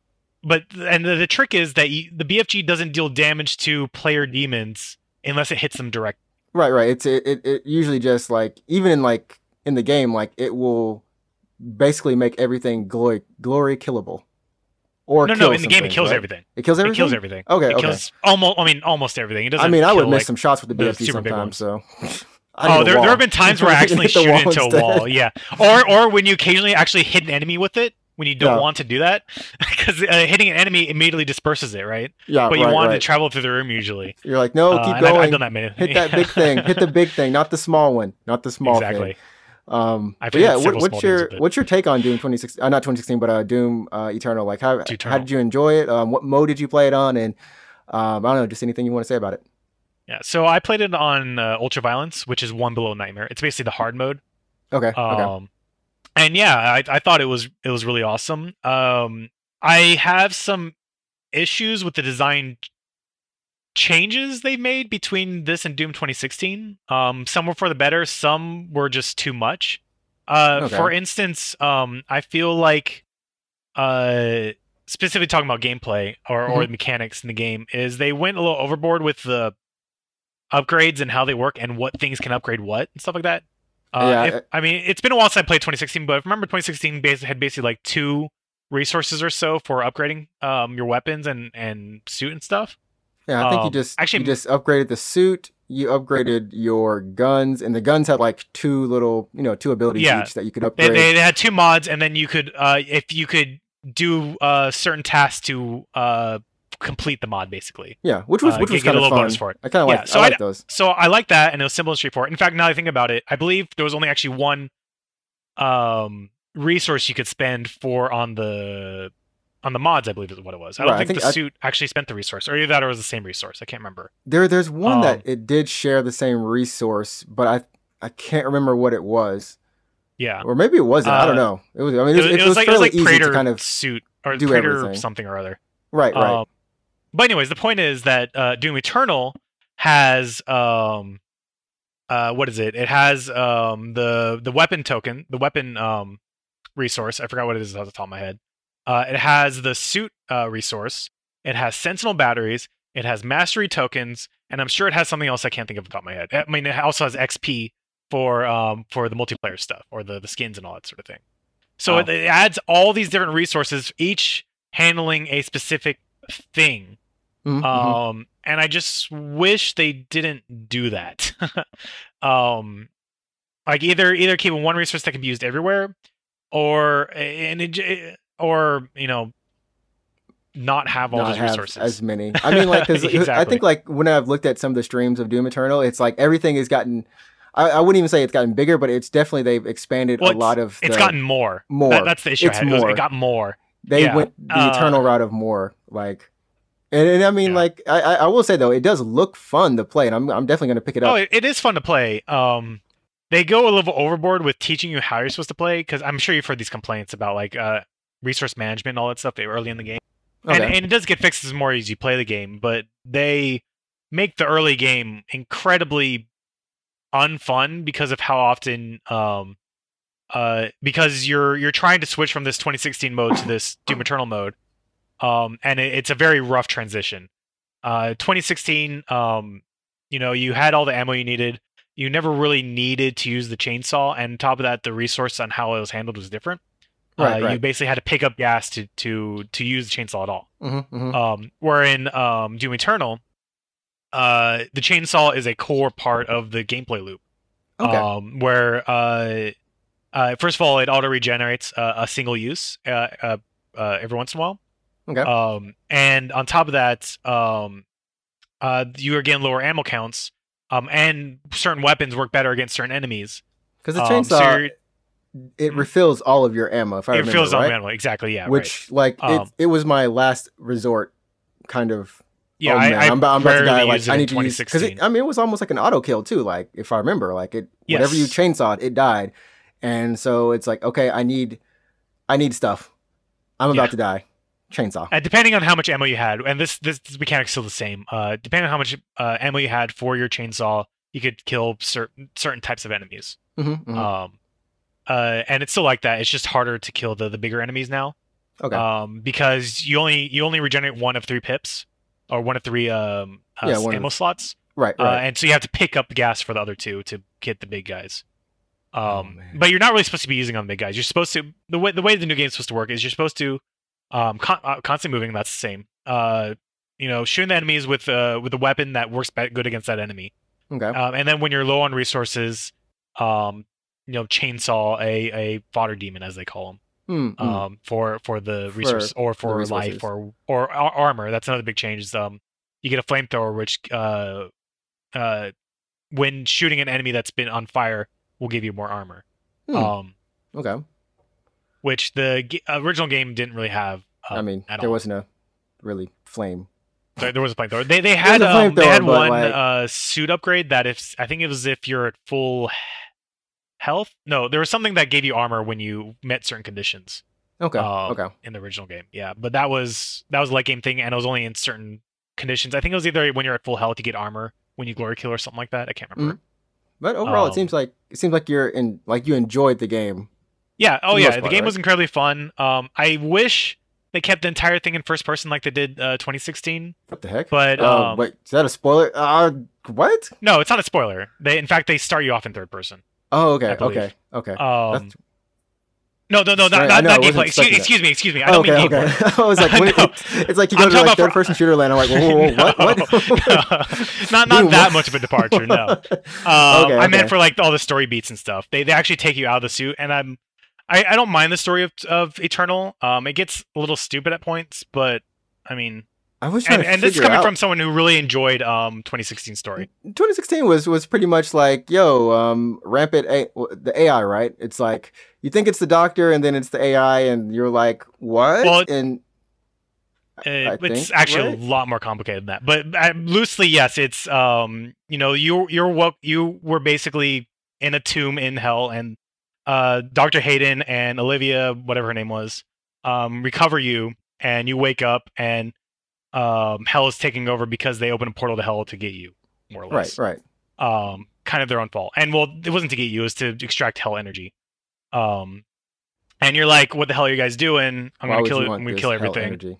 But, and the trick is that the BFG doesn't deal damage to player demons unless it hits them directly. Right. It usually just like, even in like... in the game, like it will basically make everything glory killable. Or no, in the game it kills everything. It kills everything. It kills everything. Okay, it kills almost everything. It doesn't. I mean, I would miss some shots with the BFG sometimes. So, there have been times where I actually shoot into a wall. Yeah, or when you occasionally actually hit an enemy with it when you don't want to do that, because hitting an enemy immediately disperses it, right? Yeah, but you want to travel through the room usually. You're like, no, keep going. I've done that many. Hit that big thing. Hit the big thing, not the small one. Not the small thing. Exactly. What's your take on Doom 2016? Not 2016, but Doom Eternal. Like, how did you enjoy it? What mode did you play it on? And I don't know, just anything you want to say about it. Yeah, so I played it on Ultraviolence, which is one below Nightmare. It's basically the hard mode. Okay. And yeah, I thought it was really awesome. I have some issues with the design changes they made between this and Doom 2016. Some were for the better, some were just too much. For instance, I feel like specifically talking about gameplay or the mechanics in the game, is they went a little overboard with the upgrades and how they work and what things can upgrade what and stuff like that. I mean, it's been a while since I played 2016, but I remember 2016 had basically like 2 resources or so for upgrading your weapons and suit and stuff. Yeah, I think you just upgraded the suit, you upgraded your guns, and the guns had like 2 little, two abilities each that you could upgrade. They had 2 mods, and then you could, if you could do certain tasks to complete the mod, basically. Yeah, which was kind of fun. Bonus for it. I kind of like those. So I like that, and it was simple and straightforward. In fact, now that I think about it, I believe there was only actually 1 resource you could spend on the mods, I believe is what it was. I don't think the suit actually spent the resource, or either that or it was the same resource. I can't remember. There's one that it did share the same resource, but I can't remember what it was. Yeah. Or maybe it wasn't. I don't know. It was. I mean, it was easy to kind of suit or do everything. Something or other. Right. But anyways, the point is that Doom Eternal has what is it? It has the weapon token, the weapon resource. I forgot what it is off the top of my head. It has the suit resource, it has sentinel batteries, it has mastery tokens, and I'm sure it has something else I can't think of off the top of my head. I mean, it also has XP for the multiplayer stuff, or the skins and all that sort of thing. So it adds all these different resources, each handling a specific thing. Mm-hmm. And I just wish they didn't do that. Like either keep one resource that can be used everywhere, or not have all not those have resources as many. I mean, like, because exactly. I think, like, when I've looked at some of the streams of Doom Eternal, it's like everything has gotten. I wouldn't even say it's gotten bigger, but it's definitely they've expanded a lot of. It's gotten more. More. That's the issue. It's more. It got more. They went the eternal route of more, like. And I mean, like, I will say though, it does look fun to play, and I'm definitely going to pick it up. Oh, it is fun to play. They go a little overboard with teaching you how you're supposed to play, because I'm sure you've heard these complaints about like resource management and all that stuff early in the game. Okay. And it does get fixed as more as you play the game, but they make the early game incredibly unfun because of how often because you're trying to switch from this 2016 mode to this Doom Eternal mode, and it's a very rough transition. 2016, you know, you had all the ammo you needed. You never really needed to use the chainsaw, and on top of that, the resource on how it was handled was different. Right. You basically had to pick up gas to use the chainsaw at all. Mm-hmm, mm-hmm. Where in Doom Eternal, the chainsaw is a core part of the gameplay loop. Okay. Where first of all, it auto regenerates a single use every once in a while. Okay. And on top of that, you are getting lower ammo counts, and certain weapons work better against certain enemies. Because the chainsaw. It refills all of your ammo, if I remember, right? It refills all of your ammo, exactly, yeah. Which, right. Like, it was my last resort kind of... Yeah, oh, I'm about to die, like, I need to use... Because, I mean, it was almost like an auto-kill, too, like, if I remember. Like, yes. Whatever you chainsawed, it died. And so it's like, okay, I need stuff. I'm about to die. Chainsaw. Depending on how much ammo you had, and this mechanic's still the same, depending on how much ammo you had for your chainsaw, you could kill certain types of enemies. Mm-hmm, mm-hmm. And it's still like that. It's just harder to kill the bigger enemies now, okay? Because you only regenerate one of three pips, or one of three ammo slots, right? Right. And so you have to pick up gas for the other two to get the big guys. But you're not really supposed to be using on the big guys. You're supposed to the way the new game's supposed to work is you're supposed to constantly moving. That's the same. You know, shooting the enemies with a weapon that works good against that enemy. Okay. And then when you're low on resources, you know, chainsaw a fodder demon, as they call them, for the resource or for life or armor. That's another big change. Is you get a flamethrower, which when shooting an enemy that's been on fire, will give you more armor. Okay. Which the original game didn't really have. I mean, at all. There wasn't a really flame. There was a flamethrower. They had one suit upgrade that if you're at full health? No, there was something that gave you armor when you met certain conditions. Okay. Okay. In the original game, yeah, but that was a late game thing, and it was only in certain conditions. I think it was either when you're at full health, you get armor when you glory kill or something like that. I can't remember. But overall, it seems like you enjoyed the game. Yeah. Oh yeah, the game was incredibly fun. I wish they kept the entire thing in first person like they did 2016. What the heck? But wait, is that a spoiler? What? No, it's not a spoiler. In fact they start you off in third person. Oh, okay, okay. No, not gameplay. Excuse me. I don't mean gameplay. I was like, it's like you go to like third-person shooter land. I'm like, whoa, what? Not that much of a departure. No, I meant for like all the story beats and stuff. They actually take you out of the suit, and I don't mind the story of Eternal. It gets a little stupid at points, but I mean. I was trying to this is coming from someone who really enjoyed 2016 story. 2016 was pretty much like, rampant the AI, right? It's like you think it's the doctor and then it's the AI and you're like, what? Well, it's actually a lot more complicated than that. But loosely, yes, it's you were basically in a tomb in hell, and Dr. Hayden and Olivia, whatever her name was, recover you, and you wake up, and hell is taking over because they open a portal to hell to get you, more or less. Right. Kind of their own fault. And well, it wasn't to get you, it was to extract hell energy. And you're like, what the hell are you guys doing? I'm going to kill it. I'm going to kill everything.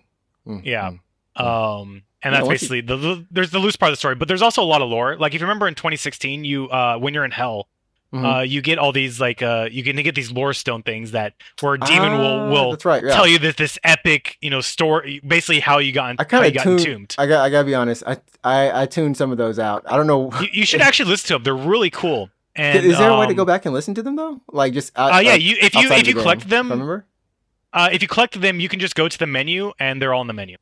Yeah. And that's basically there's the loose part of the story, but there's also a lot of lore. Like if you remember in 2016, you, when you're in hell, you get all these like you can get these lore stone things that where a demon will tell you that this epic story, basically how you got entombed. I gotta be honest, I tuned some of those out. I don't know. You should actually listen to them. They're really cool. And is there a way to go back and listen to them though? Like just if you collect them, you can just go to the menu and they're all in the menu.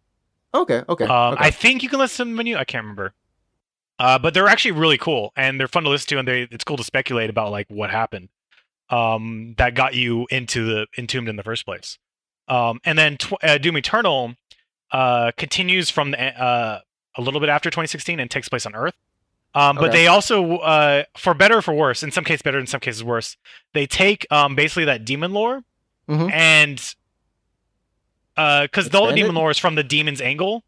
Okay. I think you can list them in the menu. I can't remember. But they're actually really cool, and they're fun to listen to, and it's cool to speculate about like what happened that got you into the entombed in the first place. And then Doom Eternal continues from a little bit after 2016 and takes place on Earth. But they also, for better or for worse, in some cases better, in some cases worse, they take basically that demon lore, and because the old demon lore is from the demon's angle,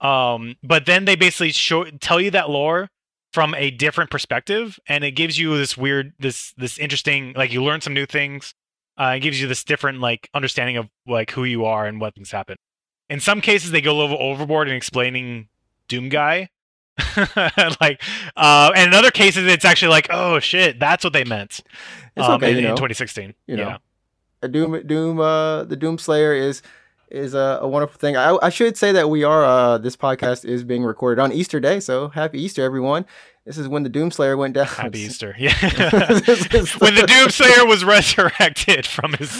but then they basically tell you that lore from a different perspective, and it gives you this weird, this interesting, like you learn some new things. It gives you this different like understanding of like who you are and what things happen. In some cases, they go a little overboard in explaining Doom Guy. And in other cases, it's actually like, oh shit, that's what they meant. It's okay, in 2016. The Doom Slayer is a wonderful thing. I should say that we are this podcast is being recorded on Easter Day, so happy Easter, everyone. This is when the Doom Slayer went down. Happy Easter, yeah. When the Doom Slayer was resurrected from his.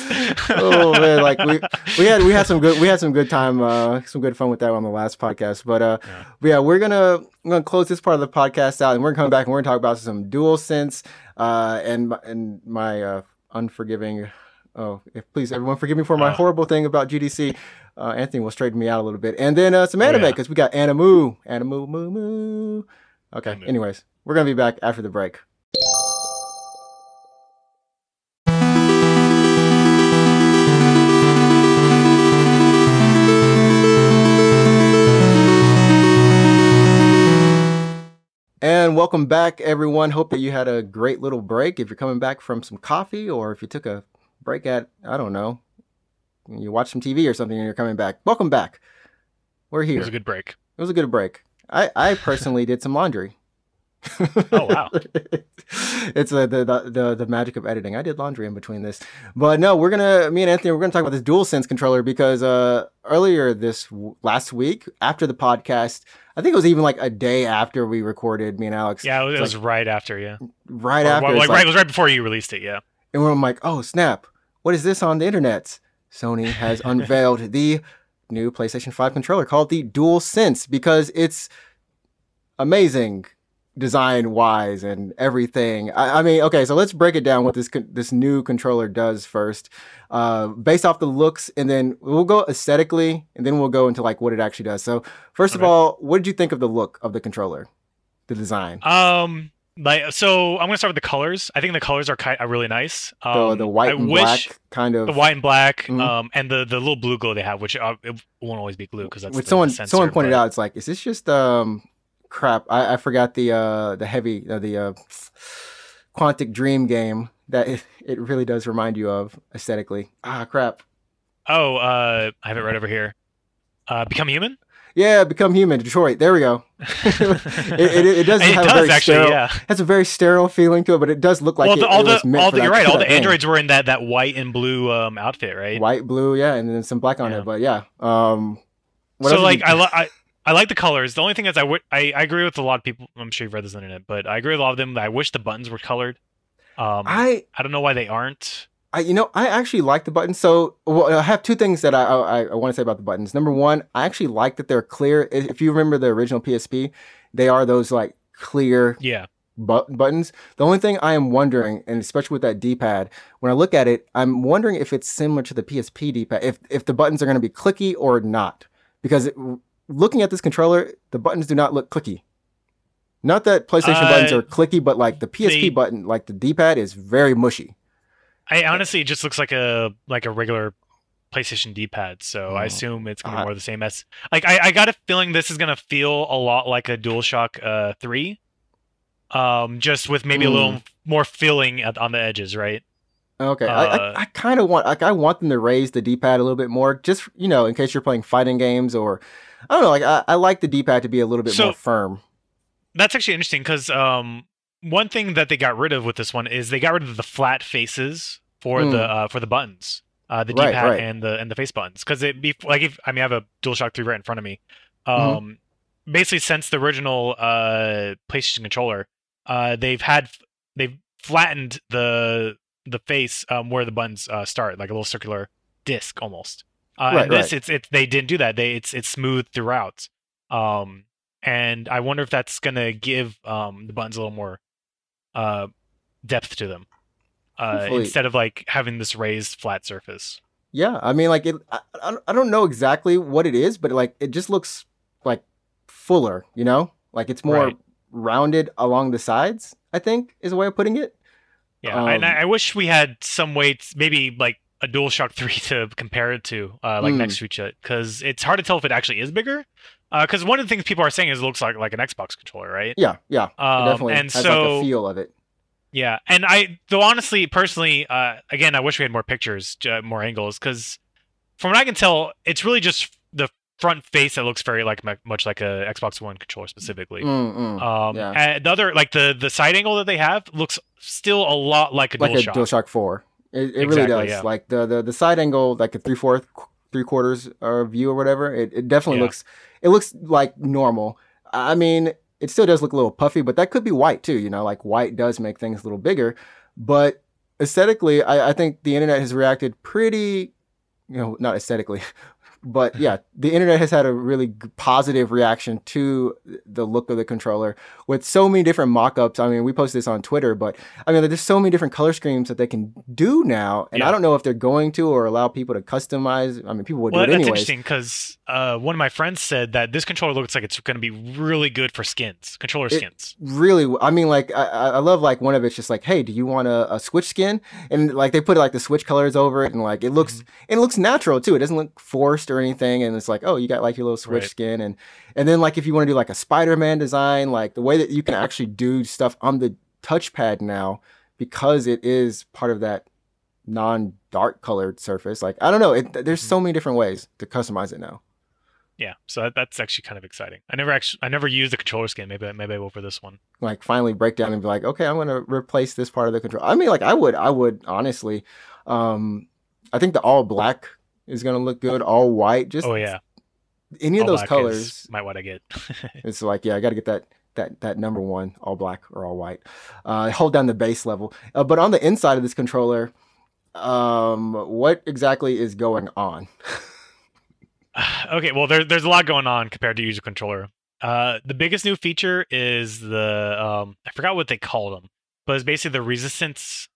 Oh man, like we had some good fun with that on the last podcast. But we're gonna close this part of the podcast out, and we're gonna come back and we're gonna talk about some DualSense and my unforgiving. Oh, please, everyone, forgive me for my horrible thing about GDC. Anthony will straighten me out a little bit. And then some anime, because we got Animu. Animu, moo, moo. Okay, anyways, we're going to be back after the break. And welcome back, everyone. Hope that you had a great little break. If you're coming back from some coffee or if you took a break at, I don't know, you watch some TV or something and you're coming back. Welcome back. We're here. It was a good break. It was a good break. I personally did some laundry. Oh, wow. It's the magic of editing. I did laundry in between this. But no, me and Anthony, we're going to talk about this DualSense controller because earlier last week, after the podcast, I think it was even like a day after we recorded, me and Alex. Yeah, it was like, right after, yeah. Right after. It was right before you released it, yeah. And I'm like, oh, snap. What is this on the internet? Sony has unveiled the new PlayStation 5 controller called the DualSense because it's amazing design-wise and everything. I mean, okay, so let's break it down what this new controller does first. Based off the looks, and then we'll go aesthetically, and then we'll go into like what it actually does. So first of all, what did you think of the look of the controller, the design? So I'm gonna start with the colors. I think the colors are really nice. The white and black kind of. The white and black, and the little blue glow they have, which it won't always be glue because that's. Someone pointed out, it's like, is this just crap? I forgot the Quantic Dream game that it really does remind you of aesthetically. Ah, crap. Oh, I have it right over here. Become Human. Yeah, Become Human, Detroit. There we go. It has a very sterile feeling to it, but it does look like all the androids were in that white and blue outfit, right? White, blue, yeah, and then some black on it, but yeah. I like the colors. The only thing is I agree with a lot of people. I'm sure you've read this on the internet, but I agree with a lot of them that I wish the buttons were colored. I don't know why they aren't. I actually like the buttons. So I have two things that I want to say about the buttons. Number one, I actually like that they're clear. If you remember the original PSP, they are those like clear buttons. The only thing I am wondering, and especially with that D-pad, when I look at it, I'm wondering if it's similar to the PSP D-pad, if the buttons are going to be clicky or not. Because looking at this controller, the buttons do not look clicky. Not that PlayStation buttons are clicky, but like the PSP button, like the D-pad is very mushy. I honestly, it just looks like a regular PlayStation D-pad, so I assume it's gonna be more the same as. Like I got a feeling this is gonna feel a lot like a DualShock 3, just with maybe a little more feeling on the edges, right? Okay, I kind of want them to raise the D-pad a little bit more, just in case you're playing fighting games or I don't know. Like I like the D-pad to be a little bit more firm. That's actually interesting because one thing that they got rid of with this one is they got rid of the flat faces for the buttons, the D-pad and the face buttons. Because I have a DualShock 3 right in front of me. Basically, since the original PlayStation controller, they've flattened the face where the buttons start, like a little circular disc almost. They didn't do that. It's smooth throughout. And I wonder if that's gonna give the buttons a little more depth to them instead of like having this raised flat surface. Yeah, I mean, like I don't know exactly what it is, but like it just looks like fuller, you know, like it's more rounded along the sides, I think is a way of putting it. Yeah, and I wish we had some way, maybe like a DualShock 3 to compare it to, next to each other, because it's hard to tell if it actually is bigger. Because one of the things people are saying is it looks like an Xbox controller, right? Yeah, it definitely has a feel of it. Yeah, and honestly, personally, I wish we had more pictures, more angles, because from what I can tell, it's really just the front face that looks very like much like a Xbox One controller specifically. And the other, like the side angle that they have, looks still a lot like a DualShock. Like a DualShock 4. It really does. Yeah. Like the side angle, like a 3/4, 3/4 view or whatever. It definitely looks like normal. I mean, it still does look a little puffy, but that could be white too. You know, like white does make things a little bigger, but aesthetically, I think the internet has reacted pretty, you know, not aesthetically, but yeah, the internet has had a really positive reaction to the look of the controller with so many different mock-ups. I mean, we posted this on Twitter, but I mean, there's so many different color schemes that they can do now. And I don't know if they're going to or allow people to customize. I mean, people would do it anyways. Well, that's interesting because one of my friends said that this controller looks like it's going to be really good for skins, controller skins. Really, I mean, like, I love like one of it's just like, hey, do you want a Switch skin? And like they put like the Switch colors over it and like it looks, it looks natural too. It doesn't look forced or anything, and it's like, oh, you got like your little Switch skin, and then like if you want to do like a Spider-Man design, like the way that you can actually do stuff on the touchpad now because it is part of that non-dark colored surface. Like I don't know, there's so many different ways to customize it now. Yeah, so that's actually kind of exciting. I never used the controller skin. Maybe I will for this one. Like finally break down and be like, okay, I'm gonna replace this part of the controller. I mean, like I would honestly, I think the all black is going to look good, all white. Just any of all those colors might want to get. It's like, yeah, I got to get that number one, all black or all white. Hold down the base level. But on the inside of this controller, what exactly is going on? Okay, well, there's a lot going on compared to user controller. The biggest new feature is the I forgot what they called them, but it's basically the resistance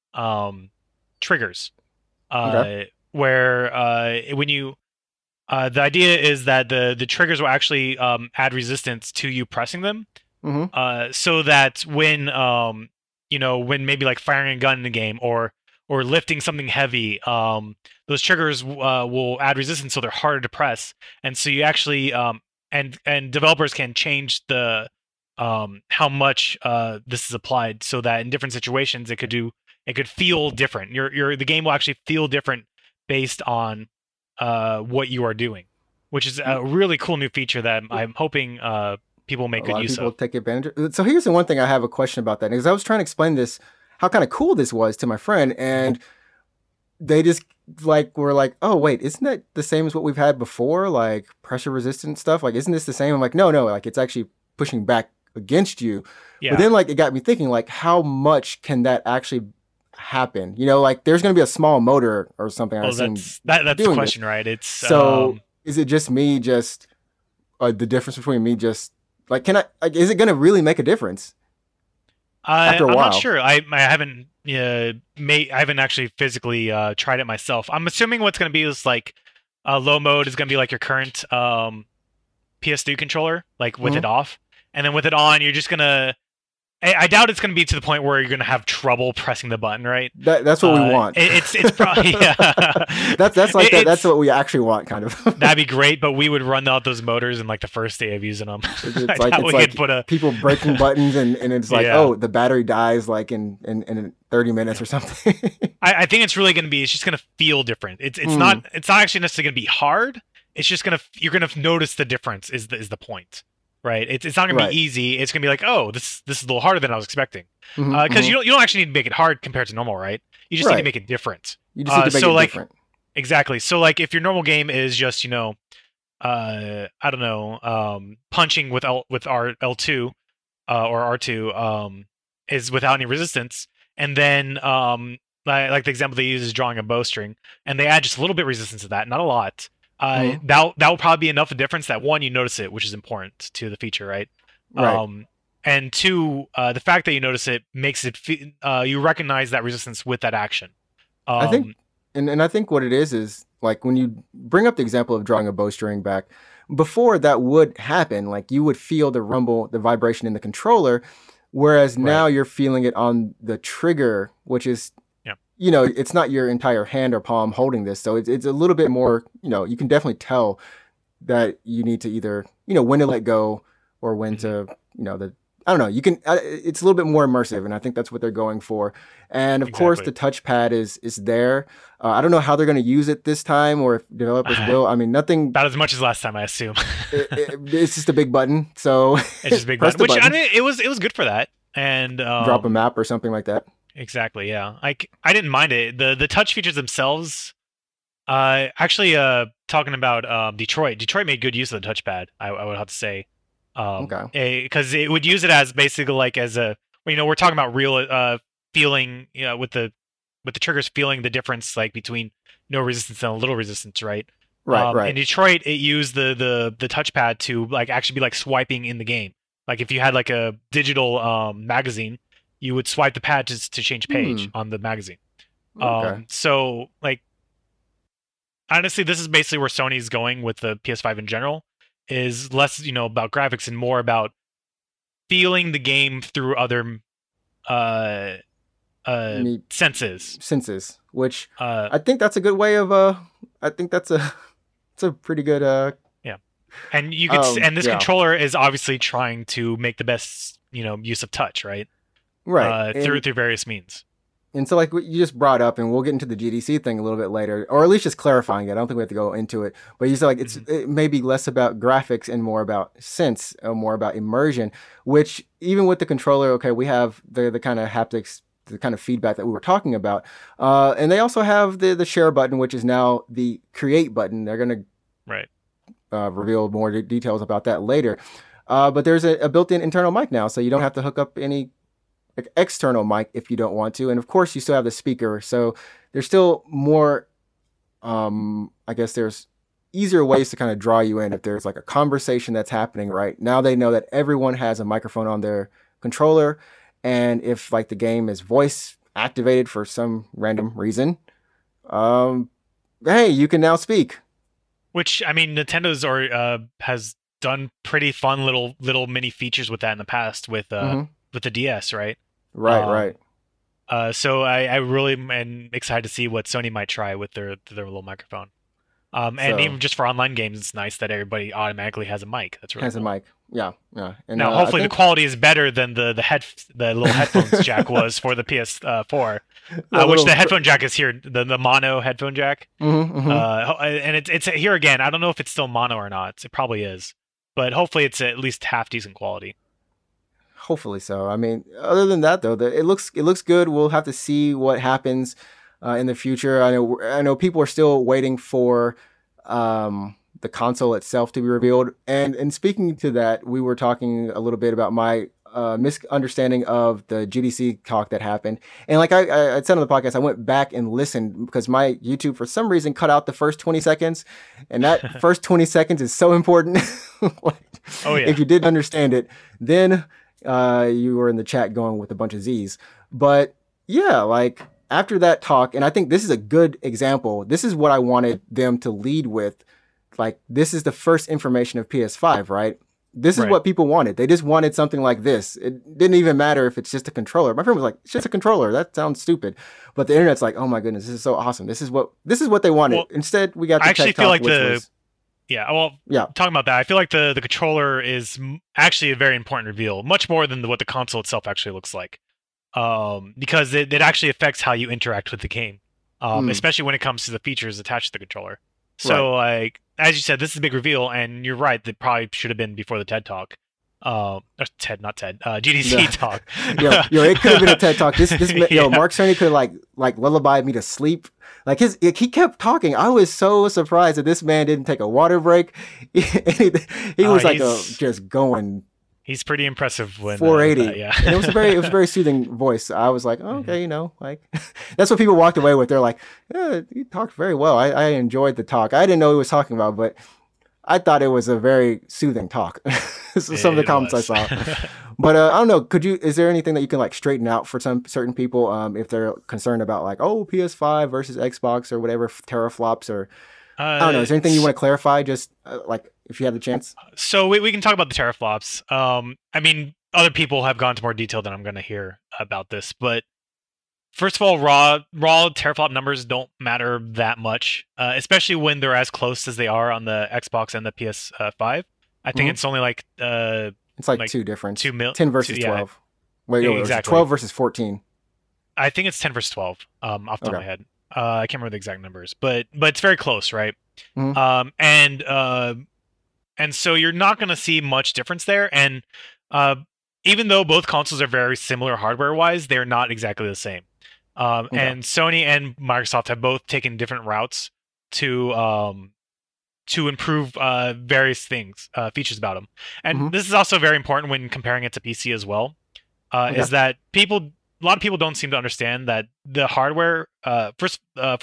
triggers. Where when you the idea is that the triggers will actually add resistance to you pressing them, so that when when maybe like firing a gun in the game or lifting something heavy, those triggers will add resistance, so they're harder to press, and so you actually and developers can change the how much this is applied, so that in different situations it could feel different. The game will actually feel different based on what you are doing, which is a really cool new feature that I'm hoping people make good use of. A lot of people take advantage of. So here's the one thing I have a question about that, because I was trying to explain this, how kind of cool this was to my friend, and they just like were like, oh wait, isn't that the same as what we've had before? Like pressure resistant stuff? Like, isn't this the same? I'm like, no, like it's actually pushing back against you. Yeah. But then like it got me thinking, like how much can that actually happen, you know, like there's gonna be a small motor or something. That's the question, right? It's so is it just me just the difference between me just like can I like is it gonna really make a difference after a while? I'm not sure. I haven't actually physically tried it myself. I'm assuming what's gonna be is like low mode is gonna be like your current PS3 controller, like with it off, and then with it on you're just gonna, I doubt it's going to be to the point where you're going to have trouble pressing the button, right? That's what we want. It's probably that's like that. That's what we actually want, kind of. That'd be great, but we would run out those motors in like the first day of using them. It's like people breaking buttons, and it's like the battery dies like in 30 minutes or something. I think it's really going to be. It's just going to feel different. It's not. It's not actually necessarily going to be hard. It's just going to. You're going to notice the difference. Is the point. Right, it's not gonna be easy. It's gonna be like, oh, this is a little harder than I was expecting, because you don't actually need to make it hard compared to normal, right? You just need to make it different. You just need to make it different. Exactly. So like, if your normal game is just I don't know, punching with L2 or R2 is without any resistance, and then like the example they use is drawing a bowstring, and they add just a little bit of resistance to that, not a lot. That will probably be enough of a difference that one, you notice it, which is important to the feature, right? Right. And two, the fact that you notice it makes it you recognize that resistance with that action. I think, and I think what it is like when you bring up the example of drawing a bowstring back. Before that would happen, like you would feel the rumble, the vibration in the controller, whereas now you're feeling it on the trigger, which is, you know, it's not your entire hand or palm holding this. So it's a little bit more, you know, you can definitely tell that you need to either, you know, when to let go or when to, you know, I don't know, you can, it's a little bit more immersive, and I think that's what they're going for. And of course the touchpad is there. I don't know how they're going to use it this time or if developers will. I mean, nothing. About as much as last time, I assume. It's just a big button. So it's just a big button, which I mean, it was good for that. And drop a map or something like that. Exactly. Yeah. I didn't mind it. The touch features themselves, talking about Detroit made good use of the touchpad. I would have to say. Because it would use it as basically like as a, you know, we're talking about real feeling, you know, with the triggers feeling the difference like between no resistance and a little resistance, right? Right. In Detroit, it used the touchpad to like actually be like swiping in the game. Like if you had like a digital magazine, you would swipe the pad to change page on the magazine. So like honestly, this is basically where Sony's going with the PS5 in general. Is less, you know, about graphics and more about feeling the game through other senses. Which I think that's a good way of. I think it's a pretty good. And you could and this controller is obviously trying to make the best, you know, use of touch, right? Right. Through various means. And so, like, what you just brought up, and we'll get into the GDC thing a little bit later, or at least just clarifying it. I don't think we have to go into it. But you said, like, it may be less about graphics and more about sense, or more about immersion, which even with the controller, okay, we have the kind of haptics, the kind of feedback that we were talking about. And they also have the share button, which is now the create button. They're going to reveal more details about that later. But there's a built-in internal mic now, so you don't have to hook up any external mic if you don't want to, and of course you still have the speaker, so there's still more I guess there's easier ways to kind of draw you in if there's like a conversation that's happening right now. They know that everyone has a microphone on their controller, and if like the game is voice activated for some random reason, hey, you can now speak, which I mean Nintendo's or has done pretty fun little mini features with that in the past with the DS, right? Right. So I really am excited to see what Sony might try with their little microphone. And even just for online games, it's nice that everybody automatically has a mic. That's really cool. A mic. Yeah. And now, hopefully, the quality is better than the little headphones jack was for the PS4, which the headphone jack is here, the mono headphone jack. And it's here again. I don't know if it's still mono or not. It probably is, but hopefully, it's at least half decent quality. Hopefully so. I mean, other than that, though, it looks good. We'll have to see what happens in the future. I know people are still waiting for the console itself to be revealed. And speaking to that, we were talking a little bit about my misunderstanding of the GDC talk that happened. And like I said on the podcast, I went back and listened because my YouTube, for some reason, cut out the first 20 seconds. And that first 20 seconds is so important. If you didn't understand it, then... you were in the chat going with a bunch of Z's, but yeah, like after that talk, and I think this is a good example. This is what I wanted them to lead with. Like, this is the first information of PS5, right? This is what people wanted. They just wanted something like this. It didn't even matter if it's just a controller. My friend was like, it's just a controller. That sounds stupid. But the internet's like, oh my goodness, this is so awesome. This is what they wanted. Well, instead we got the tech talk, like which was... Yeah, well, talking about that, I feel like the controller is actually a very important reveal, much more than what the console itself actually looks like, because it actually affects how you interact with the game, especially when it comes to the features attached to the controller. So, like as you said, this is a big reveal, and you're right, that probably should have been before the TED Talk. GDC talk. It could have been a TED Talk. Mark Cerny could have like lullaby me to sleep. Like he kept talking. I was so surprised that this man didn't take a water break. He was just going. He's pretty impressive when 480. Yeah, and it was a very soothing voice. I was like, oh, okay, you know, like that's what people walked away with. They're like, yeah, you talked very well. I enjoyed the talk. I didn't know what he was talking about, but I thought it was a very soothing talk. Some of the comments was. I saw, but I don't know. Is there anything that you can like straighten out for some certain people if they're concerned about like, oh, PS5 versus Xbox or whatever teraflops or I don't know. Is there anything you want to clarify? Just like. If you had the chance. So we can talk about the teraflops. I mean, other people have gone to more detail than I'm going to hear about this. But first of all, raw teraflop numbers don't matter that much, especially when they're as close as they are on the Xbox and the PS5. I think it's only like... it's like two difference. 10 versus 12. Yeah. Wait, exactly. 12 versus 14. I think it's 10 versus 12 off the top of my head. I can't remember the exact numbers. But it's very close, right? Mm-hmm. And so you're not going to see much difference there. And even though both consoles are very similar hardware-wise, they're not exactly the same. And Sony and Microsoft have both taken different routes to improve various things, features about them. And this is also very important when comparing it to PC as well, is that a lot of people don't seem to understand that the hardware for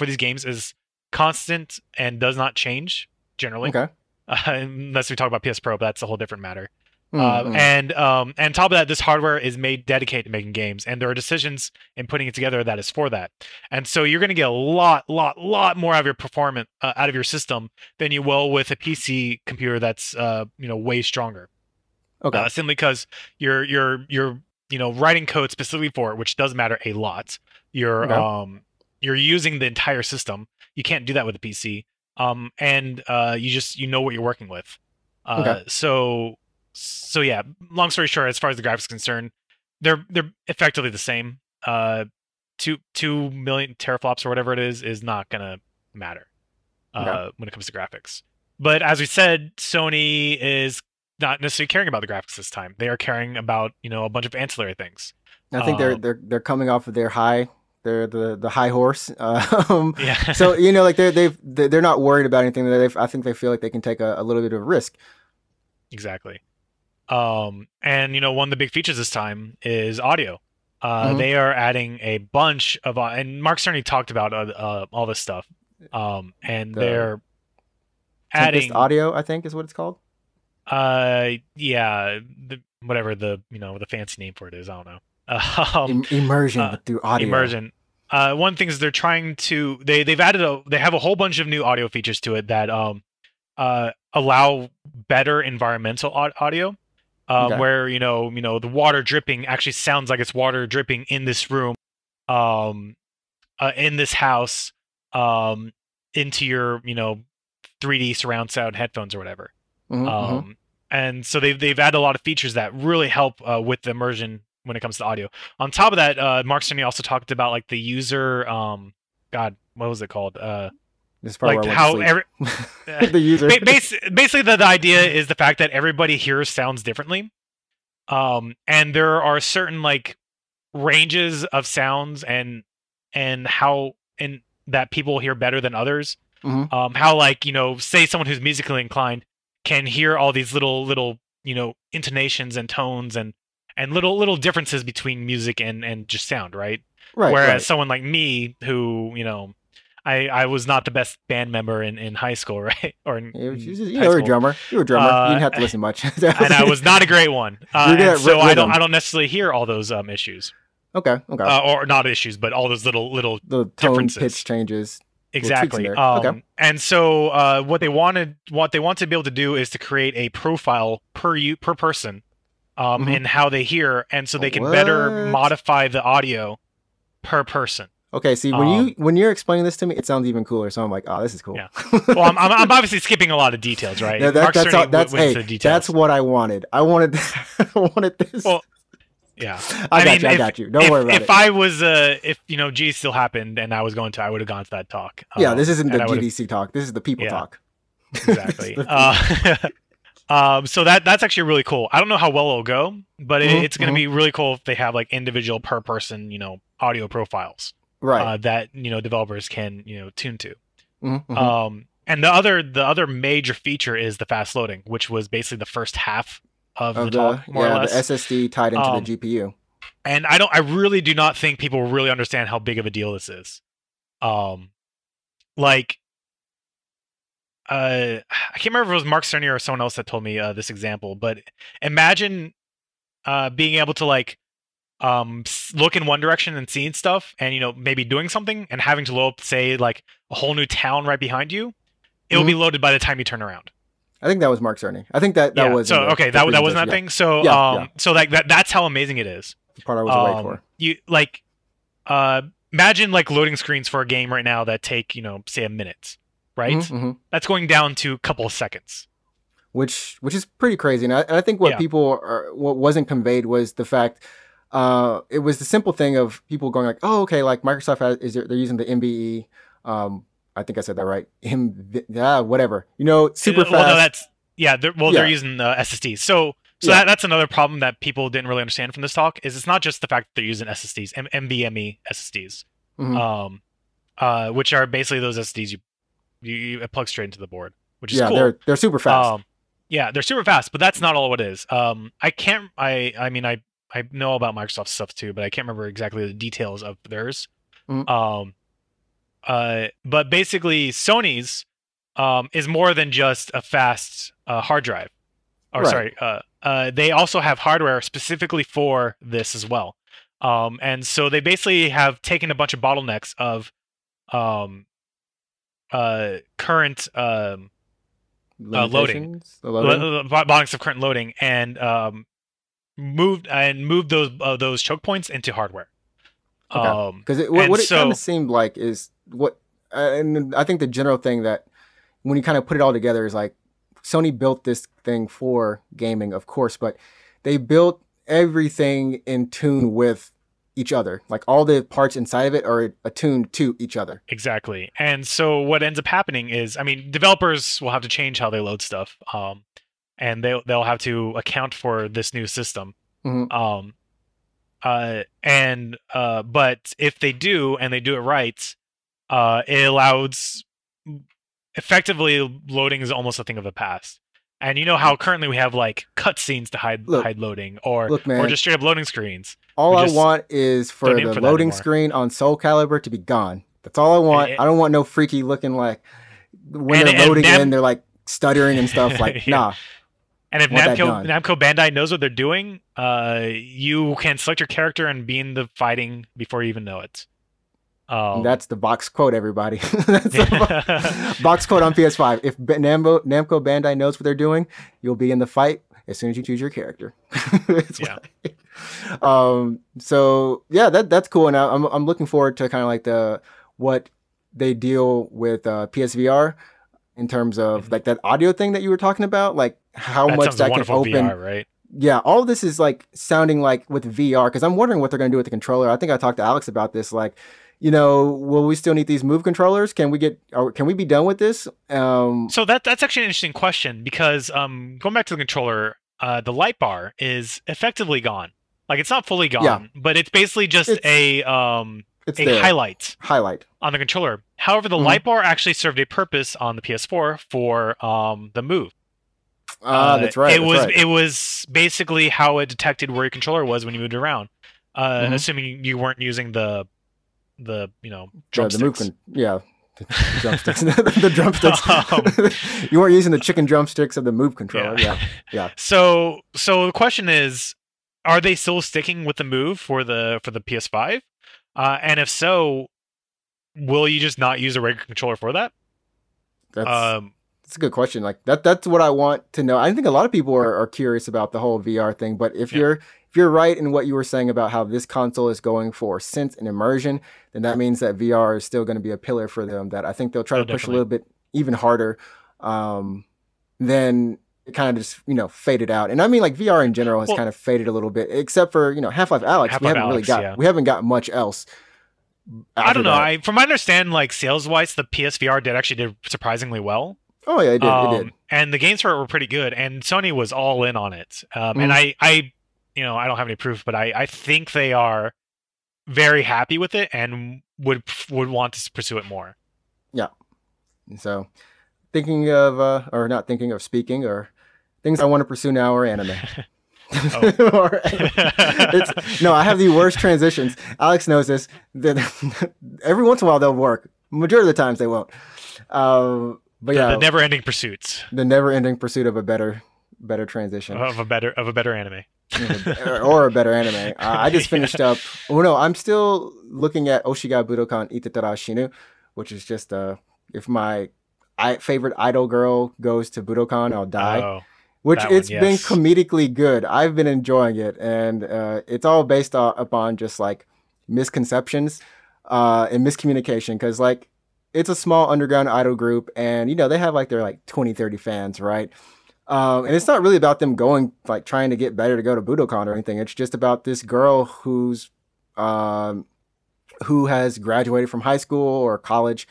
these games is constant and does not change generally. Okay. Unless we talk about PS Pro, but that's a whole different matter. And top of that, this hardware is dedicated to making games, and there are decisions in putting it together that is for that. And so you're going to get a lot more out of your performance, out of your system, than you will with a PC computer that's way stronger. Okay, simply because you're writing code specifically for it, which does matter a lot. You're using the entire system. You can't do that with a PC. You know what you're working with. So yeah, long story short, as far as the graphics concerned, they're effectively the same. 2 million teraflops or whatever it is not going to matter when it comes to graphics. But as we said, Sony is not necessarily caring about the graphics this time. They are caring about, a bunch of ancillary things. I think they're coming off of their high. They're the high horse. So, they're not worried about anything. I think they feel like they can take a little bit of a risk. Exactly. One of the big features this time is audio. They are adding a bunch of... And Mark Cerny talked about all this stuff. They're adding... Tempest audio, I think, is what it's called? Yeah. The fancy name for it is, I don't know. Immersion through audio. Immersion. One thing is they're trying to they have a whole bunch of new audio features to it that allow better environmental audio, where the water dripping actually sounds like it's water dripping in this room, in this house, into your 3D surround sound headphones or whatever. And so they've added a lot of features that really help with the immersion when it comes to audio. On top of that, Mark Cerny also talked about like the user, what was it called? The user. Basically, the idea is the fact that everybody hears sounds differently, and there are certain like ranges of sounds and that people hear better than others. How like say someone who's musically inclined can hear all these little intonations and tones and little differences between music and just sound, right? Whereas someone like me, who, I was not the best band member in high school, right? You were a drummer. You didn't have to listen much. And I was not a great one. I don't necessarily hear all those issues. Okay. Or not issues, but all those little differences. Tone, pitch changes. Exactly. And so what they want to be able to do is to create a profile per person. In how they hear, and so they can better modify the audio per person. Okay, see, when you're explaining this to me, it sounds even cooler. So I'm like, oh, this is cool. Yeah. Well, I'm obviously skipping a lot of details, right? No, that's what I wanted. I wanted this. Well, yeah, I got you. Don't worry about it. If I was, if G still happened, and I would have gone to that talk. Yeah, this isn't the GDC talk. This is the people talk. Exactly. So that's actually really cool. I don't know how well it'll go, but it's going to be really cool if they have like individual per person, audio profiles, right? That developers can tune to. And the other major feature is the fast loading, which was basically the first half of the talk, more or less. The SSD tied into the GPU. And I really do not think people really understand how big of a deal this is. I can't remember if it was Mark Cerny or someone else that told me this example, but imagine being able to look in one direction and seeing stuff and, maybe doing something and having to load up, say, a whole new town right behind you. It'll be loaded by the time you turn around. I think that was Mark Cerny. I think that was... So, that wasn't that thing? So, so that's how amazing it is. The part I was away for. Imagine, loading screens for a game right now that take, say a minute, right? Mm-hmm. That's going down to a couple of seconds. Which is pretty crazy. And I think what wasn't conveyed was the fact... it was the simple thing of people going Microsoft they're using the MBE. I think I said that right. Super fast. Well, no, that's they're using SSDs. So that's another problem that people didn't really understand from this talk is it's not just the fact that they're using SSDs, NVMe SSDs, which are basically those SSDs you plug straight into the board, which is cool. They're super fast. They're super fast, but that's not all it is. I know about Microsoft stuff too, but I can't remember exactly the details of theirs. But basically, Sony's is more than just a fast hard drive. They also have hardware specifically for this as well. And so they basically have taken a bunch of bottlenecks of current loading, bottlenecks of current loading, and moved those choke points into hardware. Because it kind of seemed like is what, and I think the general thing that when you kind of put it all together is Sony built this thing for gaming, of course, but they built everything in tune with each other. All the parts inside of it are attuned to each other. Exactly. And so what ends up happening is, developers will have to change how they load stuff. And they'll have to account for this new system. But if they do, and they do it right, it allows effectively loading is almost a thing of the past. And you know how currently we have cutscenes to hide loading or just straight up loading screens. All I want is for the loading screen on Soul Calibur to be gone. That's all I want. I don't want no freaky looking when they're loading in, they're stuttering and stuff nah. And if Namco Bandai knows what they're doing, you can select your character and be in the fighting before you even know it. That's the box quote, everybody. That's the box quote on PS5. If Namco Bandai knows what they're doing, you'll be in the fight as soon as you choose your character. That's cool, and I'm looking forward to kind of what they deal with PSVR in terms of that audio thing that you were talking about, how that much that can open VR, right? Yeah, all of this is sounding with VR, because I'm wondering what they're going to do with the controller. I think I talked to Alex about this. Will we still need these Move controllers? Can we be done with this? So that's actually an interesting question, because going back to the controller, the light bar is effectively gone. It's not fully gone, but it's basically just a highlight on the controller. However, the light bar actually served a purpose on the PS4 for the Move. That's right. It was basically how it detected where your controller was when you moved around, assuming you weren't using the drumsticks. The drumsticks. The drumsticks. You weren't using the chicken drumsticks of the Move controller. Yeah. So the question is, are they still sticking with the Move for the PS5? And if so, will you just not use a regular controller for that? That's a good question. That's what I want to know. I think a lot of people are curious about the whole VR thing, but if you're right in what you were saying about how this console is going for sense and immersion, then that means that VR is still going to be a pillar for them. That I think they'll try to push a little bit even harder. Then it kind of just faded out. And VR in general has kind of faded a little bit, except for Half-Life Alyx. We haven't got much else. I don't know. From my understanding, sales wise, the PSVR did surprisingly well. Oh yeah, it did. And the games for it were pretty good, and Sony was all in on it. And I don't have any proof, but I think they are very happy with it and would want to pursue it more. Yeah. So, speaking Things I want to pursue now are anime. Oh. No, I have the worst transitions. Alex knows this. Every once in a while they'll work. Majority of the times they won't. But yeah, the never-ending pursuits. The never-ending pursuit of a better transition of a better anime. Or a better anime. I just finished up. Oh no, I'm still looking at Oshiga Budokan Itatara Shinu, which is just if my favorite idol girl goes to Budokan, I'll die. Oh. Which it's been comedically good. I've been enjoying it, and it's all based upon just like misconceptions and miscommunication. Because like it's a small underground idol group, and you know they have like their like 20, 30 fans, right? And it's not really about them going like trying to get better to go to Budokan or anything. It's just about this girl who's who has graduated from high school or college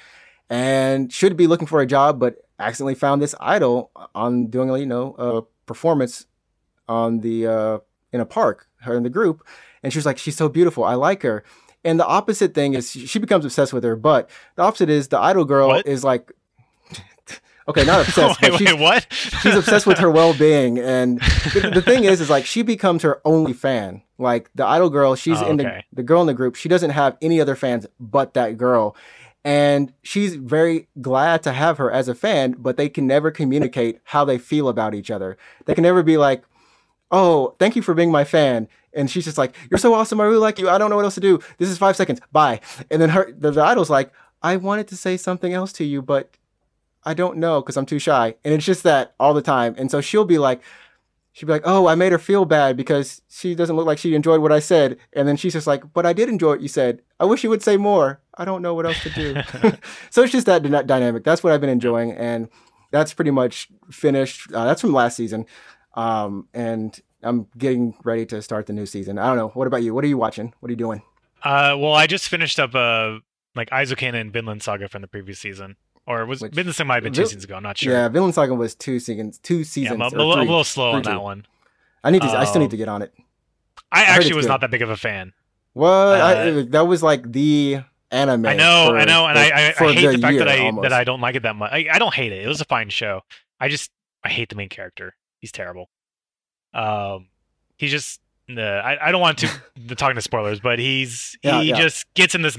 and should be looking for a job, but accidentally found this idol on doing, you know, a performance on the in a park, her and the group, and she was like, she's so beautiful, I like her. And the opposite thing is she becomes obsessed with her, but the opposite is the idol girl is like, okay, not obsessed, wait, but she's, wait, what? She's obsessed with her well-being. And the thing is like she becomes her only fan. Like the idol girl, she's in the girl in the group, she doesn't have any other fans but that girl. And she's very glad to have her as a fan, but they can never communicate how they feel about each other. They can never be like, oh, thank you for being my fan. And she's just like, you're so awesome. I really like you. I don't know what else to do. This is 5 seconds. Bye. And then the idol's like, I wanted to say something else to you, but I don't know because I'm too shy. And it's just that all the time. And so she'll be like, oh, I made her feel bad because she doesn't look like she enjoyed what I said. And then she's just like, but I did enjoy what you said. I wish you would say more. I don't know what else to do. So it's just that dynamic. That's what I've been enjoying. And that's pretty much finished. That's from last season. And I'm getting ready to start the new season. I don't know. What about you? What are you watching? What are you doing? Well, I just finished up like Aizouken and Vinland Saga from the previous season. Or it was Vinland Saga might have been 2 seasons ago. I'm not sure. Yeah, Vinland Saga was two seasons. Yeah, I'm a little slow on that one. I still need to get on it. I actually was not that big of a fan. What? That was like the anime. I know, and I hate the fact that I don't like it that much. I don't hate it. It was a fine show. I hate the main character. He's terrible. He's just. I don't want to talking to spoilers, but he just gets in this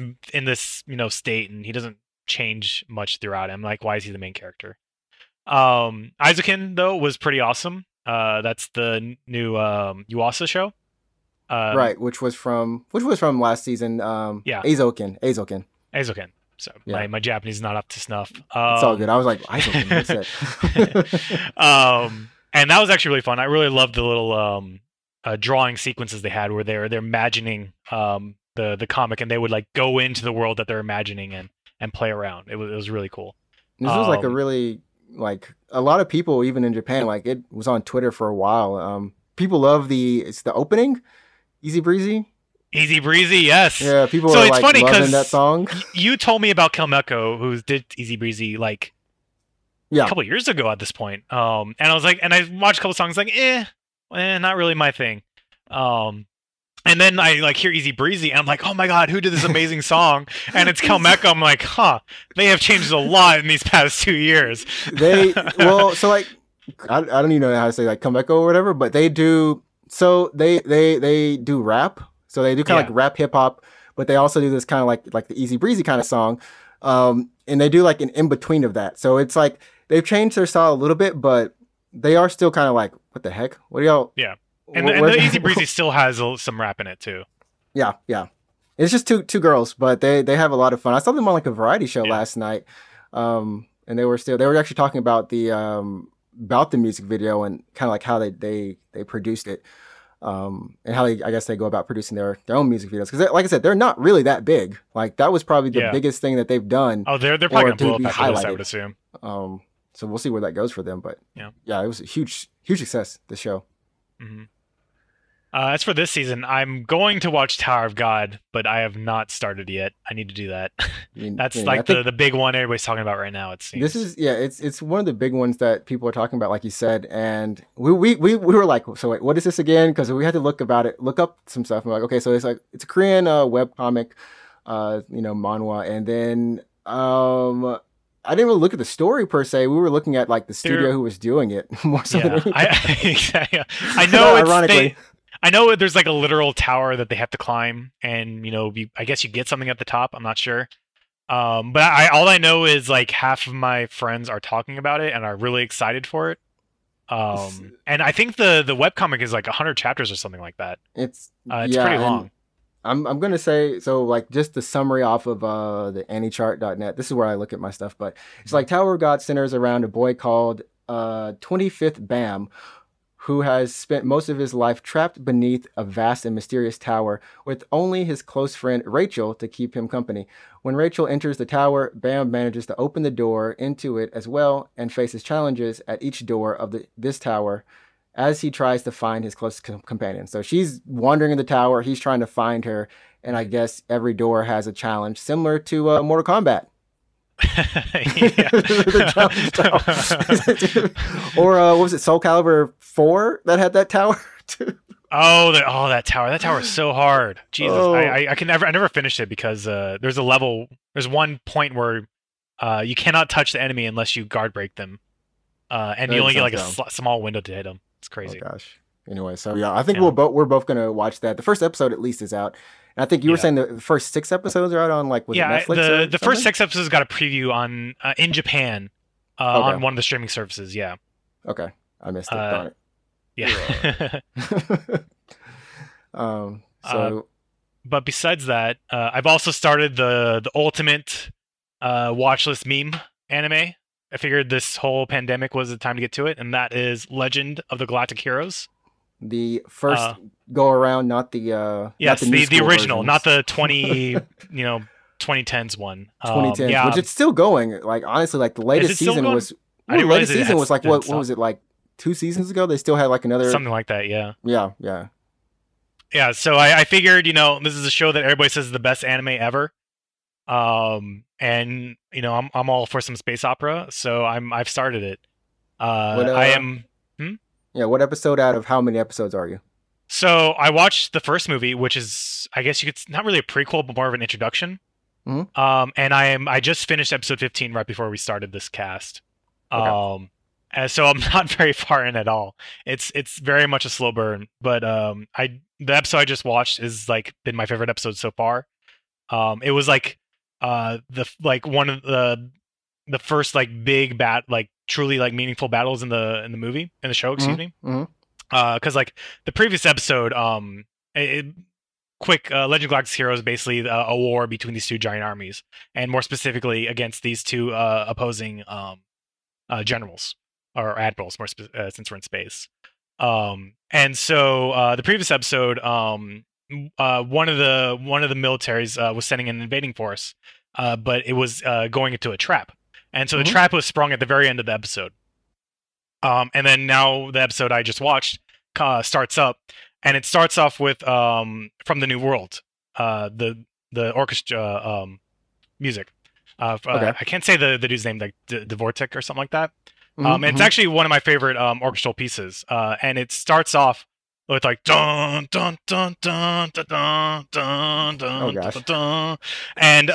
state, and he doesn't change much throughout. I'm like, why is he the main character? Aizouken though was pretty awesome. That's the new Yuasa show, right? Which was from last season. Yeah, Aizouken. So yeah. my Japanese is not up to snuff. It's all good. I was like, Aizouken, what's that? And that was actually really fun. I really loved the little drawing sequences they had where they're imagining the comic, and they would like go into the world that they're imagining and play around. It was really cool. This was like a really, like a lot of people, even in Japan, like it was on Twitter for a while. People love the opening, Easy Breezy. Yes. Yeah. People so are it's like funny loving that song. You told me about Kelmeco, who did Easy Breezy like a couple years ago at this point. And I was like, and I watched a couple songs like, not really my thing. And then I like hear Easy Breezy, and I'm like, oh my god, who did this amazing song? And it's Kelmeco. I'm like, they have changed a lot in these past 2 years. I don't even know how to say like Kelmeco or whatever, but they do. So they do rap. So they do kind of like rap hip hop, but they also do this kind of like the Easy Breezy kind of song. And they do like an in between of that. So it's like they've changed their style a little bit, but they are still kind of like, what the heck? What do y'all? Yeah. And the Easy Breezy still has some rap in it too. Yeah. It's just two girls, but they have a lot of fun. I saw them on like a variety show last night, and they were actually talking about the music video and kind of like how they produced it, and how they go about producing their own music videos, because like I said, they're not really that big. Like that was probably the biggest thing that they've done. Oh, they're probably going to be highlighted, I would assume. So we'll see where that goes for them, but yeah, it was a huge success, the show. Mm-hmm. As for this season, I'm going to watch Tower of God, but I have not started yet. I need to do that. That's like the big one everybody's talking about right now. It seems this is it's one of the big ones that people are talking about, like you said. And we were like, so wait, what is this again? Because we had to look up some stuff. I'm like, okay, so it's like it's a Korean webcomic, manhwa, and then I didn't even look at the story per se. We were looking at like the studio who was doing it more so than anything. I know. Ironically, I know there's like a literal tower that they have to climb, and you know, I guess you get something at the top. I'm not sure, but all I know is like half of my friends are talking about it and are really excited for it. And I think the webcomic is like 100 chapters or something like that. It's pretty long. I'm gonna say so. Like just the summary off of the anychart.net. This is where I look at my stuff, but it's like Tower of God centers around a boy called 25th Bam, who has spent most of his life trapped beneath a vast and mysterious tower with only his close friend Rachel to keep him company. When Rachel enters the tower, Bam manages to open the door into it as well and faces challenges at each door of this tower as he tries to find his close companion. So she's wandering in the tower, he's trying to find her, and I guess every door has a challenge similar to Mortal Kombat. Or what was it, Soul Calibur 4 that had that tower too? That tower! That tower is so hard. Jesus, oh. I never finished it because there's one point where you cannot touch the enemy unless you guard break them, and you only get like a small window to hit them. It's crazy. Oh gosh. Anyway, so yeah, I think we're both gonna watch that. The first episode at least is out. I think you were saying the first 6 episodes are out on Netflix. The first 6 episodes got a preview on in Japan on one of the streaming services. Yeah. Okay, I missed it. Darn it. Yeah. But besides that, I've also started the ultimate watchlist meme anime. I figured this whole pandemic was the time to get to it, and that is Legend of the Galactic Heroes. The first go around, not the the original versions. Not the 2010s one. 2010, which it's still going. Like honestly, like the latest season was. What was it, like 2 seasons ago? They still had like another something like that. Yeah. So I figured, this is a show that everybody says is the best anime ever. And I'm all for some space opera, so I've started it. I am. Yeah, what episode out of how many episodes are you? So I watched the first movie, which is, I guess not really a prequel, but more of an introduction. Mm-hmm. And I just finished episode 15 right before we started this cast. Okay. And so I'm not very far in at all. It's very much a slow burn, but the episode I just watched is like been my favorite episode so far. It was like one of the first like big truly like meaningful battles in the movie, in the show, excuse me. Mm-hmm. 'Cause like the previous episode, Legend of Galactic Heroes is basically a war between these 2 giant armies, and more specifically against these 2 opposing generals or admirals, more since we're in space. And so the previous episode, one of the militaries was sending an invading force, but it was going into a trap. And so the trap was sprung at the very end of the episode. And then now the episode I just watched starts up, and it starts off with From the New World, the orchestra music. I can't say the dude's name, like Dvorak or something like that. It's actually one of my favorite orchestral pieces. And it starts off with like dun dun dun dun dun dun dun dun dun dun, and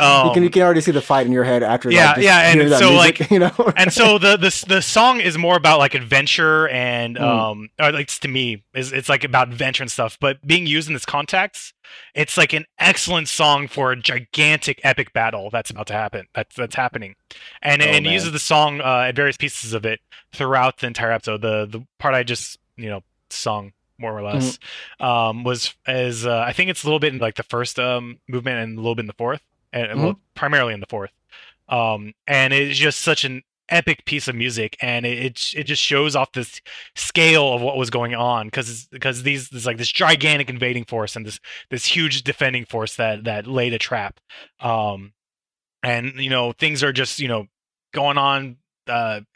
you can already see the fight in your head after. And so the song is more about like adventure and or like to me it's like about adventure and stuff. But being used in this context, it's like an excellent song for a gigantic epic battle that's about to happen. That's happening, and it uses the song at various pieces of it throughout the entire episode. The part I just sung, more or less, I think it's a little bit in like the first movement and a little bit in the fourth, and primarily in the fourth. And it's just such an epic piece of music, and it just shows off this scale of what was going on, because there's like this gigantic invading force and this huge defending force that laid a trap, and things are just going on.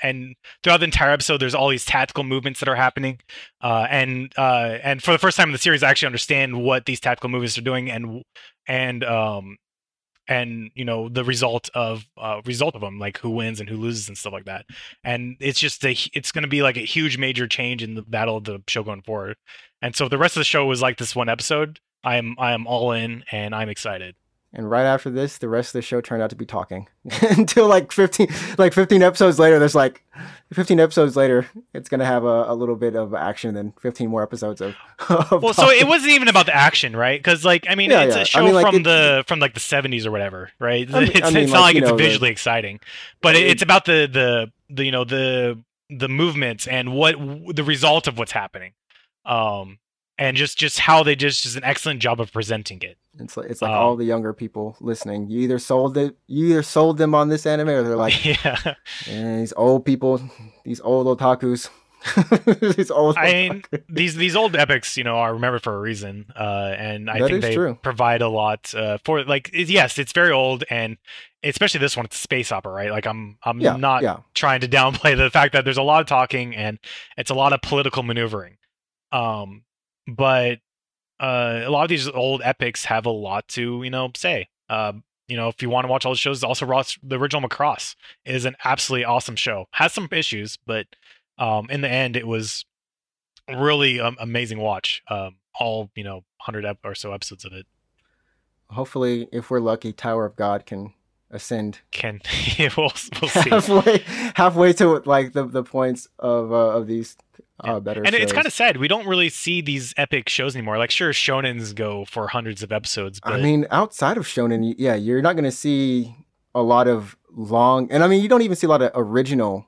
And throughout the entire episode, there's all these tactical movements that are happening, and for the first time in the series, I actually understand what these tactical movements are doing, and the result of them, like who wins and who loses and stuff like that. And it's just it's going to be like a huge major change in the battle of the show going forward. And so if the rest of the show was like this one episode, I am all in, and I'm excited. And right after this, the rest of the show turned out to be talking until like 15 episodes later. There's like 15 episodes later, it's going to have a little bit of action and 15 more episodes of well, talking. So it wasn't even about the action, right? Because like, I mean, yeah, it's a show from like the 70s or whatever, right? It's not like it's visually exciting, but it's about the movements and what the result of what's happening. And just how they just an excellent job of presenting it. It's like all the younger people listening. You either sold them on this anime, or they're like, yeah, these old people, these old otakus, these old epics, are remembered for a reason. And I think they provide a lot for like, yes, it's very old, and especially this one, it's a space opera, right? Like I'm not trying to downplay the fact that there's a lot of talking and it's a lot of political maneuvering. But a lot of these old epics have a lot to, say. If you want to watch all the shows, also watch the original Macross. It is an absolutely awesome show. Has some issues, but in the end, it was really amazing watch. All 100 or so episodes of it. Hopefully, if we're lucky, Tower of God can ascend. We'll see halfway to like the points of these. Yeah. Better and shows. It's kind of sad we don't really see these epic shows anymore. Like, sure, shonens go for hundreds of episodes, but I mean, outside of shonen, yeah, you're not going to see a lot of long, and I mean, you don't even see a lot of original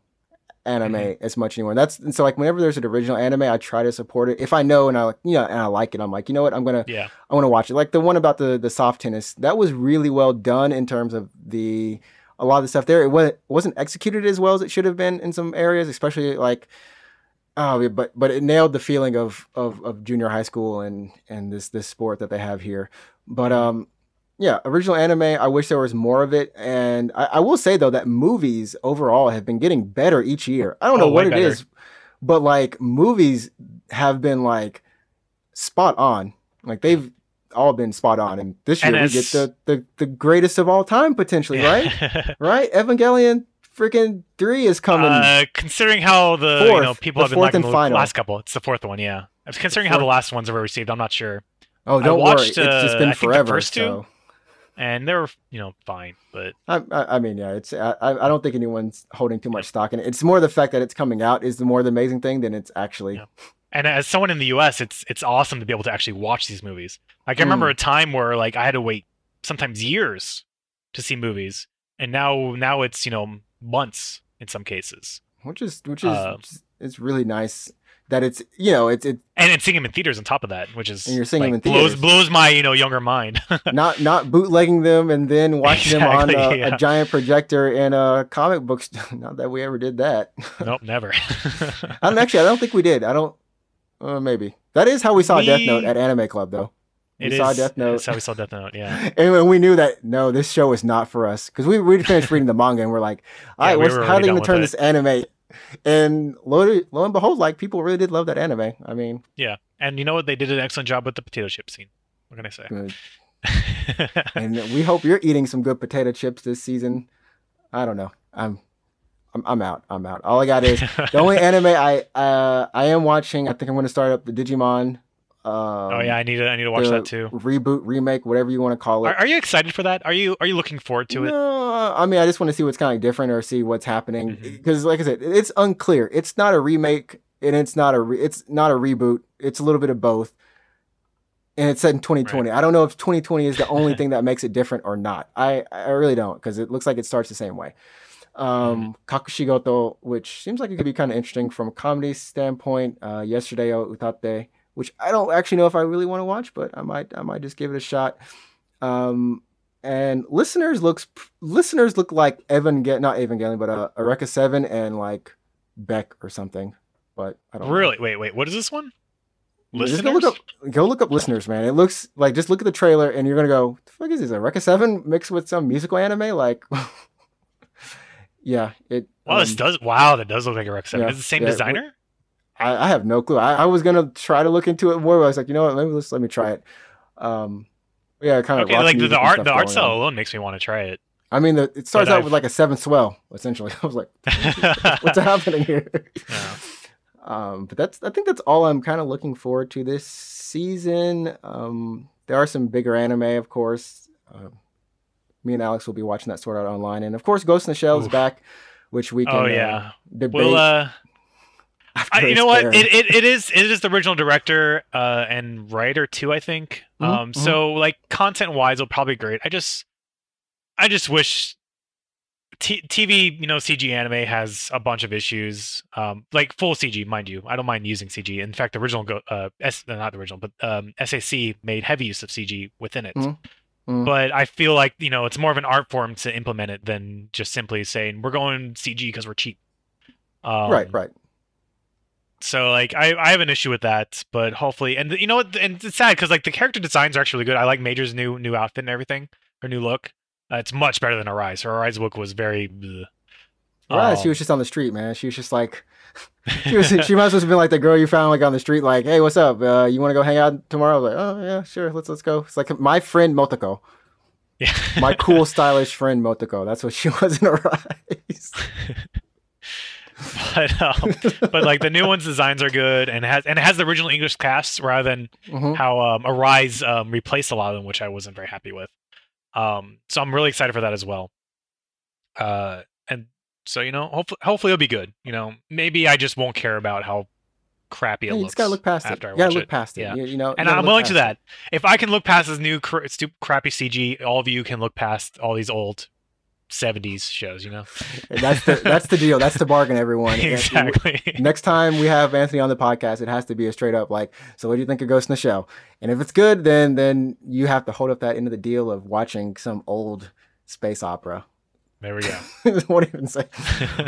anime as much anymore. And so like whenever there's an original anime, I try to support it if I know and I like, and I like it. I'm like, you know what, I want to watch it. Like the one about the soft tennis, that was really well done in terms of a lot of the stuff there. It wasn't executed as well as it should have been in some areas, especially like. Oh, but it nailed the feeling of junior high school and this sport that they have here. But original anime, I wish there was more of it. And I will say though that movies overall have been getting better each year. I don't know what it is, but like movies have been like spot on. Like they've all been spot on. And this year we get the greatest of all time potentially, right? Right? Evangelion. Freaking 3 is coming. Considering how the fourth, people have been liking the last couple, it's the fourth one, yeah. Considering how the last ones were received, I'm not sure. Oh, don't worry. It's just been forever. The first two, and they were, fine. But I mean, yeah, it's I don't think anyone's holding too much stock in it. It's more the fact that it's coming out is the more the amazing thing than it's actually. Yeah. And as someone in the U.S., it's awesome to be able to actually watch these movies. Like I remember a time where like I had to wait sometimes years to see movies, and now it's months in some cases, which is it's really nice that it's and it's seeing them in theaters on top of that, which is, and you're seeing them in theaters blows my younger mind. not bootlegging them and then watching them on a giant projector in a comic book store. Not that we ever did that. Nope, never. I don't think we did. Maybe that is how we saw Death Note at Anime Club though. That's how we saw Death Note, yeah. Anyway, we knew that, no, this show is not for us. Because we finished reading the manga and we're like, all right, how are they going to turn this anime? And lo and behold, like, people really did love that anime. I mean. Yeah, and you know what? They did an excellent job with the potato chip scene. What can I say? Good. And we hope you're eating some good potato chips this season. I don't know. I'm out. All I got is, the only anime I am watching, I think I'm going to start up the Digimon. I need to watch that too. Reboot, remake, whatever you want to call it. Are you excited for that? Are you looking forward to it? No, I mean, I just want to see what's kind of different or see what's happening because, like I said, it's unclear. It's not a remake and it's not a reboot. It's a little bit of both. And it's set in 2020. Right. I don't know if 2020 is the only thing that makes it different or not. I really don't, because it looks like it starts the same way. Kakushigoto, which seems like it could be kind of interesting from a comedy standpoint. Yesterday wo Utatte, which I don't actually know if I really want to watch, but I might just give it a shot. And listeners look like Eureka 7 and like Beck or something, but I don't know. Wait, what is this one? Listeners? Just go look up Listeners, man. It looks like, just look at the trailer and you're gonna go, what the fuck is this? Eureka 7 mixed with some musical anime, like. Yeah, it. Wow, that does look like Eureka 7. Yeah, is it the same designer? I have no clue. I was gonna try to look into it more, but I was like, you know what? Let me try it. Kind of. Okay, like the art style alone makes me want to try it. I mean, it starts out with like a seventh swell, essentially. I was like, what's happening here? Yeah. But I think that's all I'm kind of looking forward to this season. There are some bigger anime, of course. me and Alex will be watching that sort out online. And of course, Ghost in the Shell is back, which we can debate. We'll, you know what? It is the original director and writer too, I think. So like content wise, it'll probably be great. I just wish TV, you know, CG anime has a bunch of issues. Like full CG, mind you. I don't mind using CG. In fact, the original SAC made heavy use of CG within it. But I feel like, you know, it's more of an art form to implement it than just simply saying we're going CG because we're cheap. Right. So like I have an issue with that, but hopefully, and you know what, and it's sad because like the character designs are actually good. I like Major's new outfit and everything, her new look. It's much better than Arise. Her Arise look was very. She was just on the street, man. She was just like, she must have been like the girl you found like on the street, like, hey, what's up? You want to go hang out tomorrow? I was like, oh yeah, sure, let's go. It's like my friend Motoko. Yeah. My cool, stylish friend Motoko. That's what she was in Arise. But like the new one's designs are good, and it has the original English casts rather than how Arise replaced a lot of them, which I wasn't very happy with. So I'm really excited for that as well. And so, you know, hopefully it'll be good. You know, maybe I just won't care about how crappy it looks. You just gotta look past it. Yeah. You know, and I'm willing to that. If I can look past this new crappy CG, all of you can look past all these old 70s shows, you know. That's the deal. That's the bargain, everyone. Exactly. Next time we have Anthony on the podcast, it has to be a straight up like, so what do you think of Ghost in the Shell? And if it's good, then you have to hold up that end of the deal of watching some old space opera. There we go. What even say?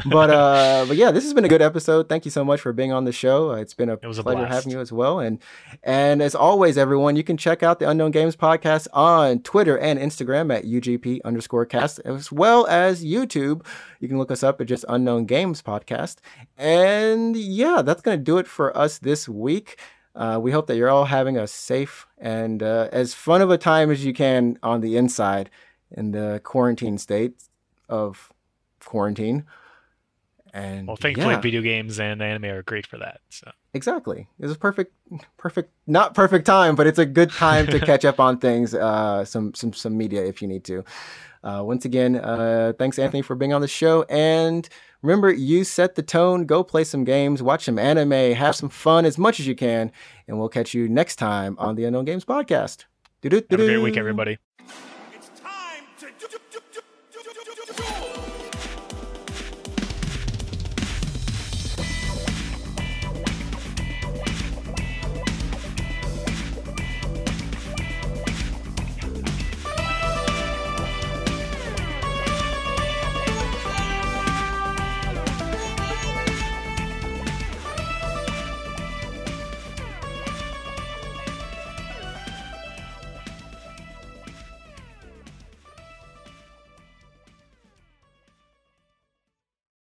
But yeah, this has been a good episode. Thank you so much for being on the show. It was a pleasure having you as well. And as always, everyone, you can check out the Unknown Games podcast on Twitter and Instagram at UGP_cast, as well as YouTube. You can look us up at just Unknown Games Podcast. And yeah, that's going to do it for us this week. We hope that you're all having a safe and as fun of a time as you can on the inside in the quarantine state. Of quarantine. And well, thankfully video games and anime are great for that. So exactly, it's a perfect not perfect time, but it's a good time to catch up on things, some media if you need to. Once again, thanks Anthony for being on the show, and remember, you set the tone. Go play some games, watch some anime, have some fun as much as you can, and we'll catch you next time on the Unknown Games Podcast. Have a great week, everybody.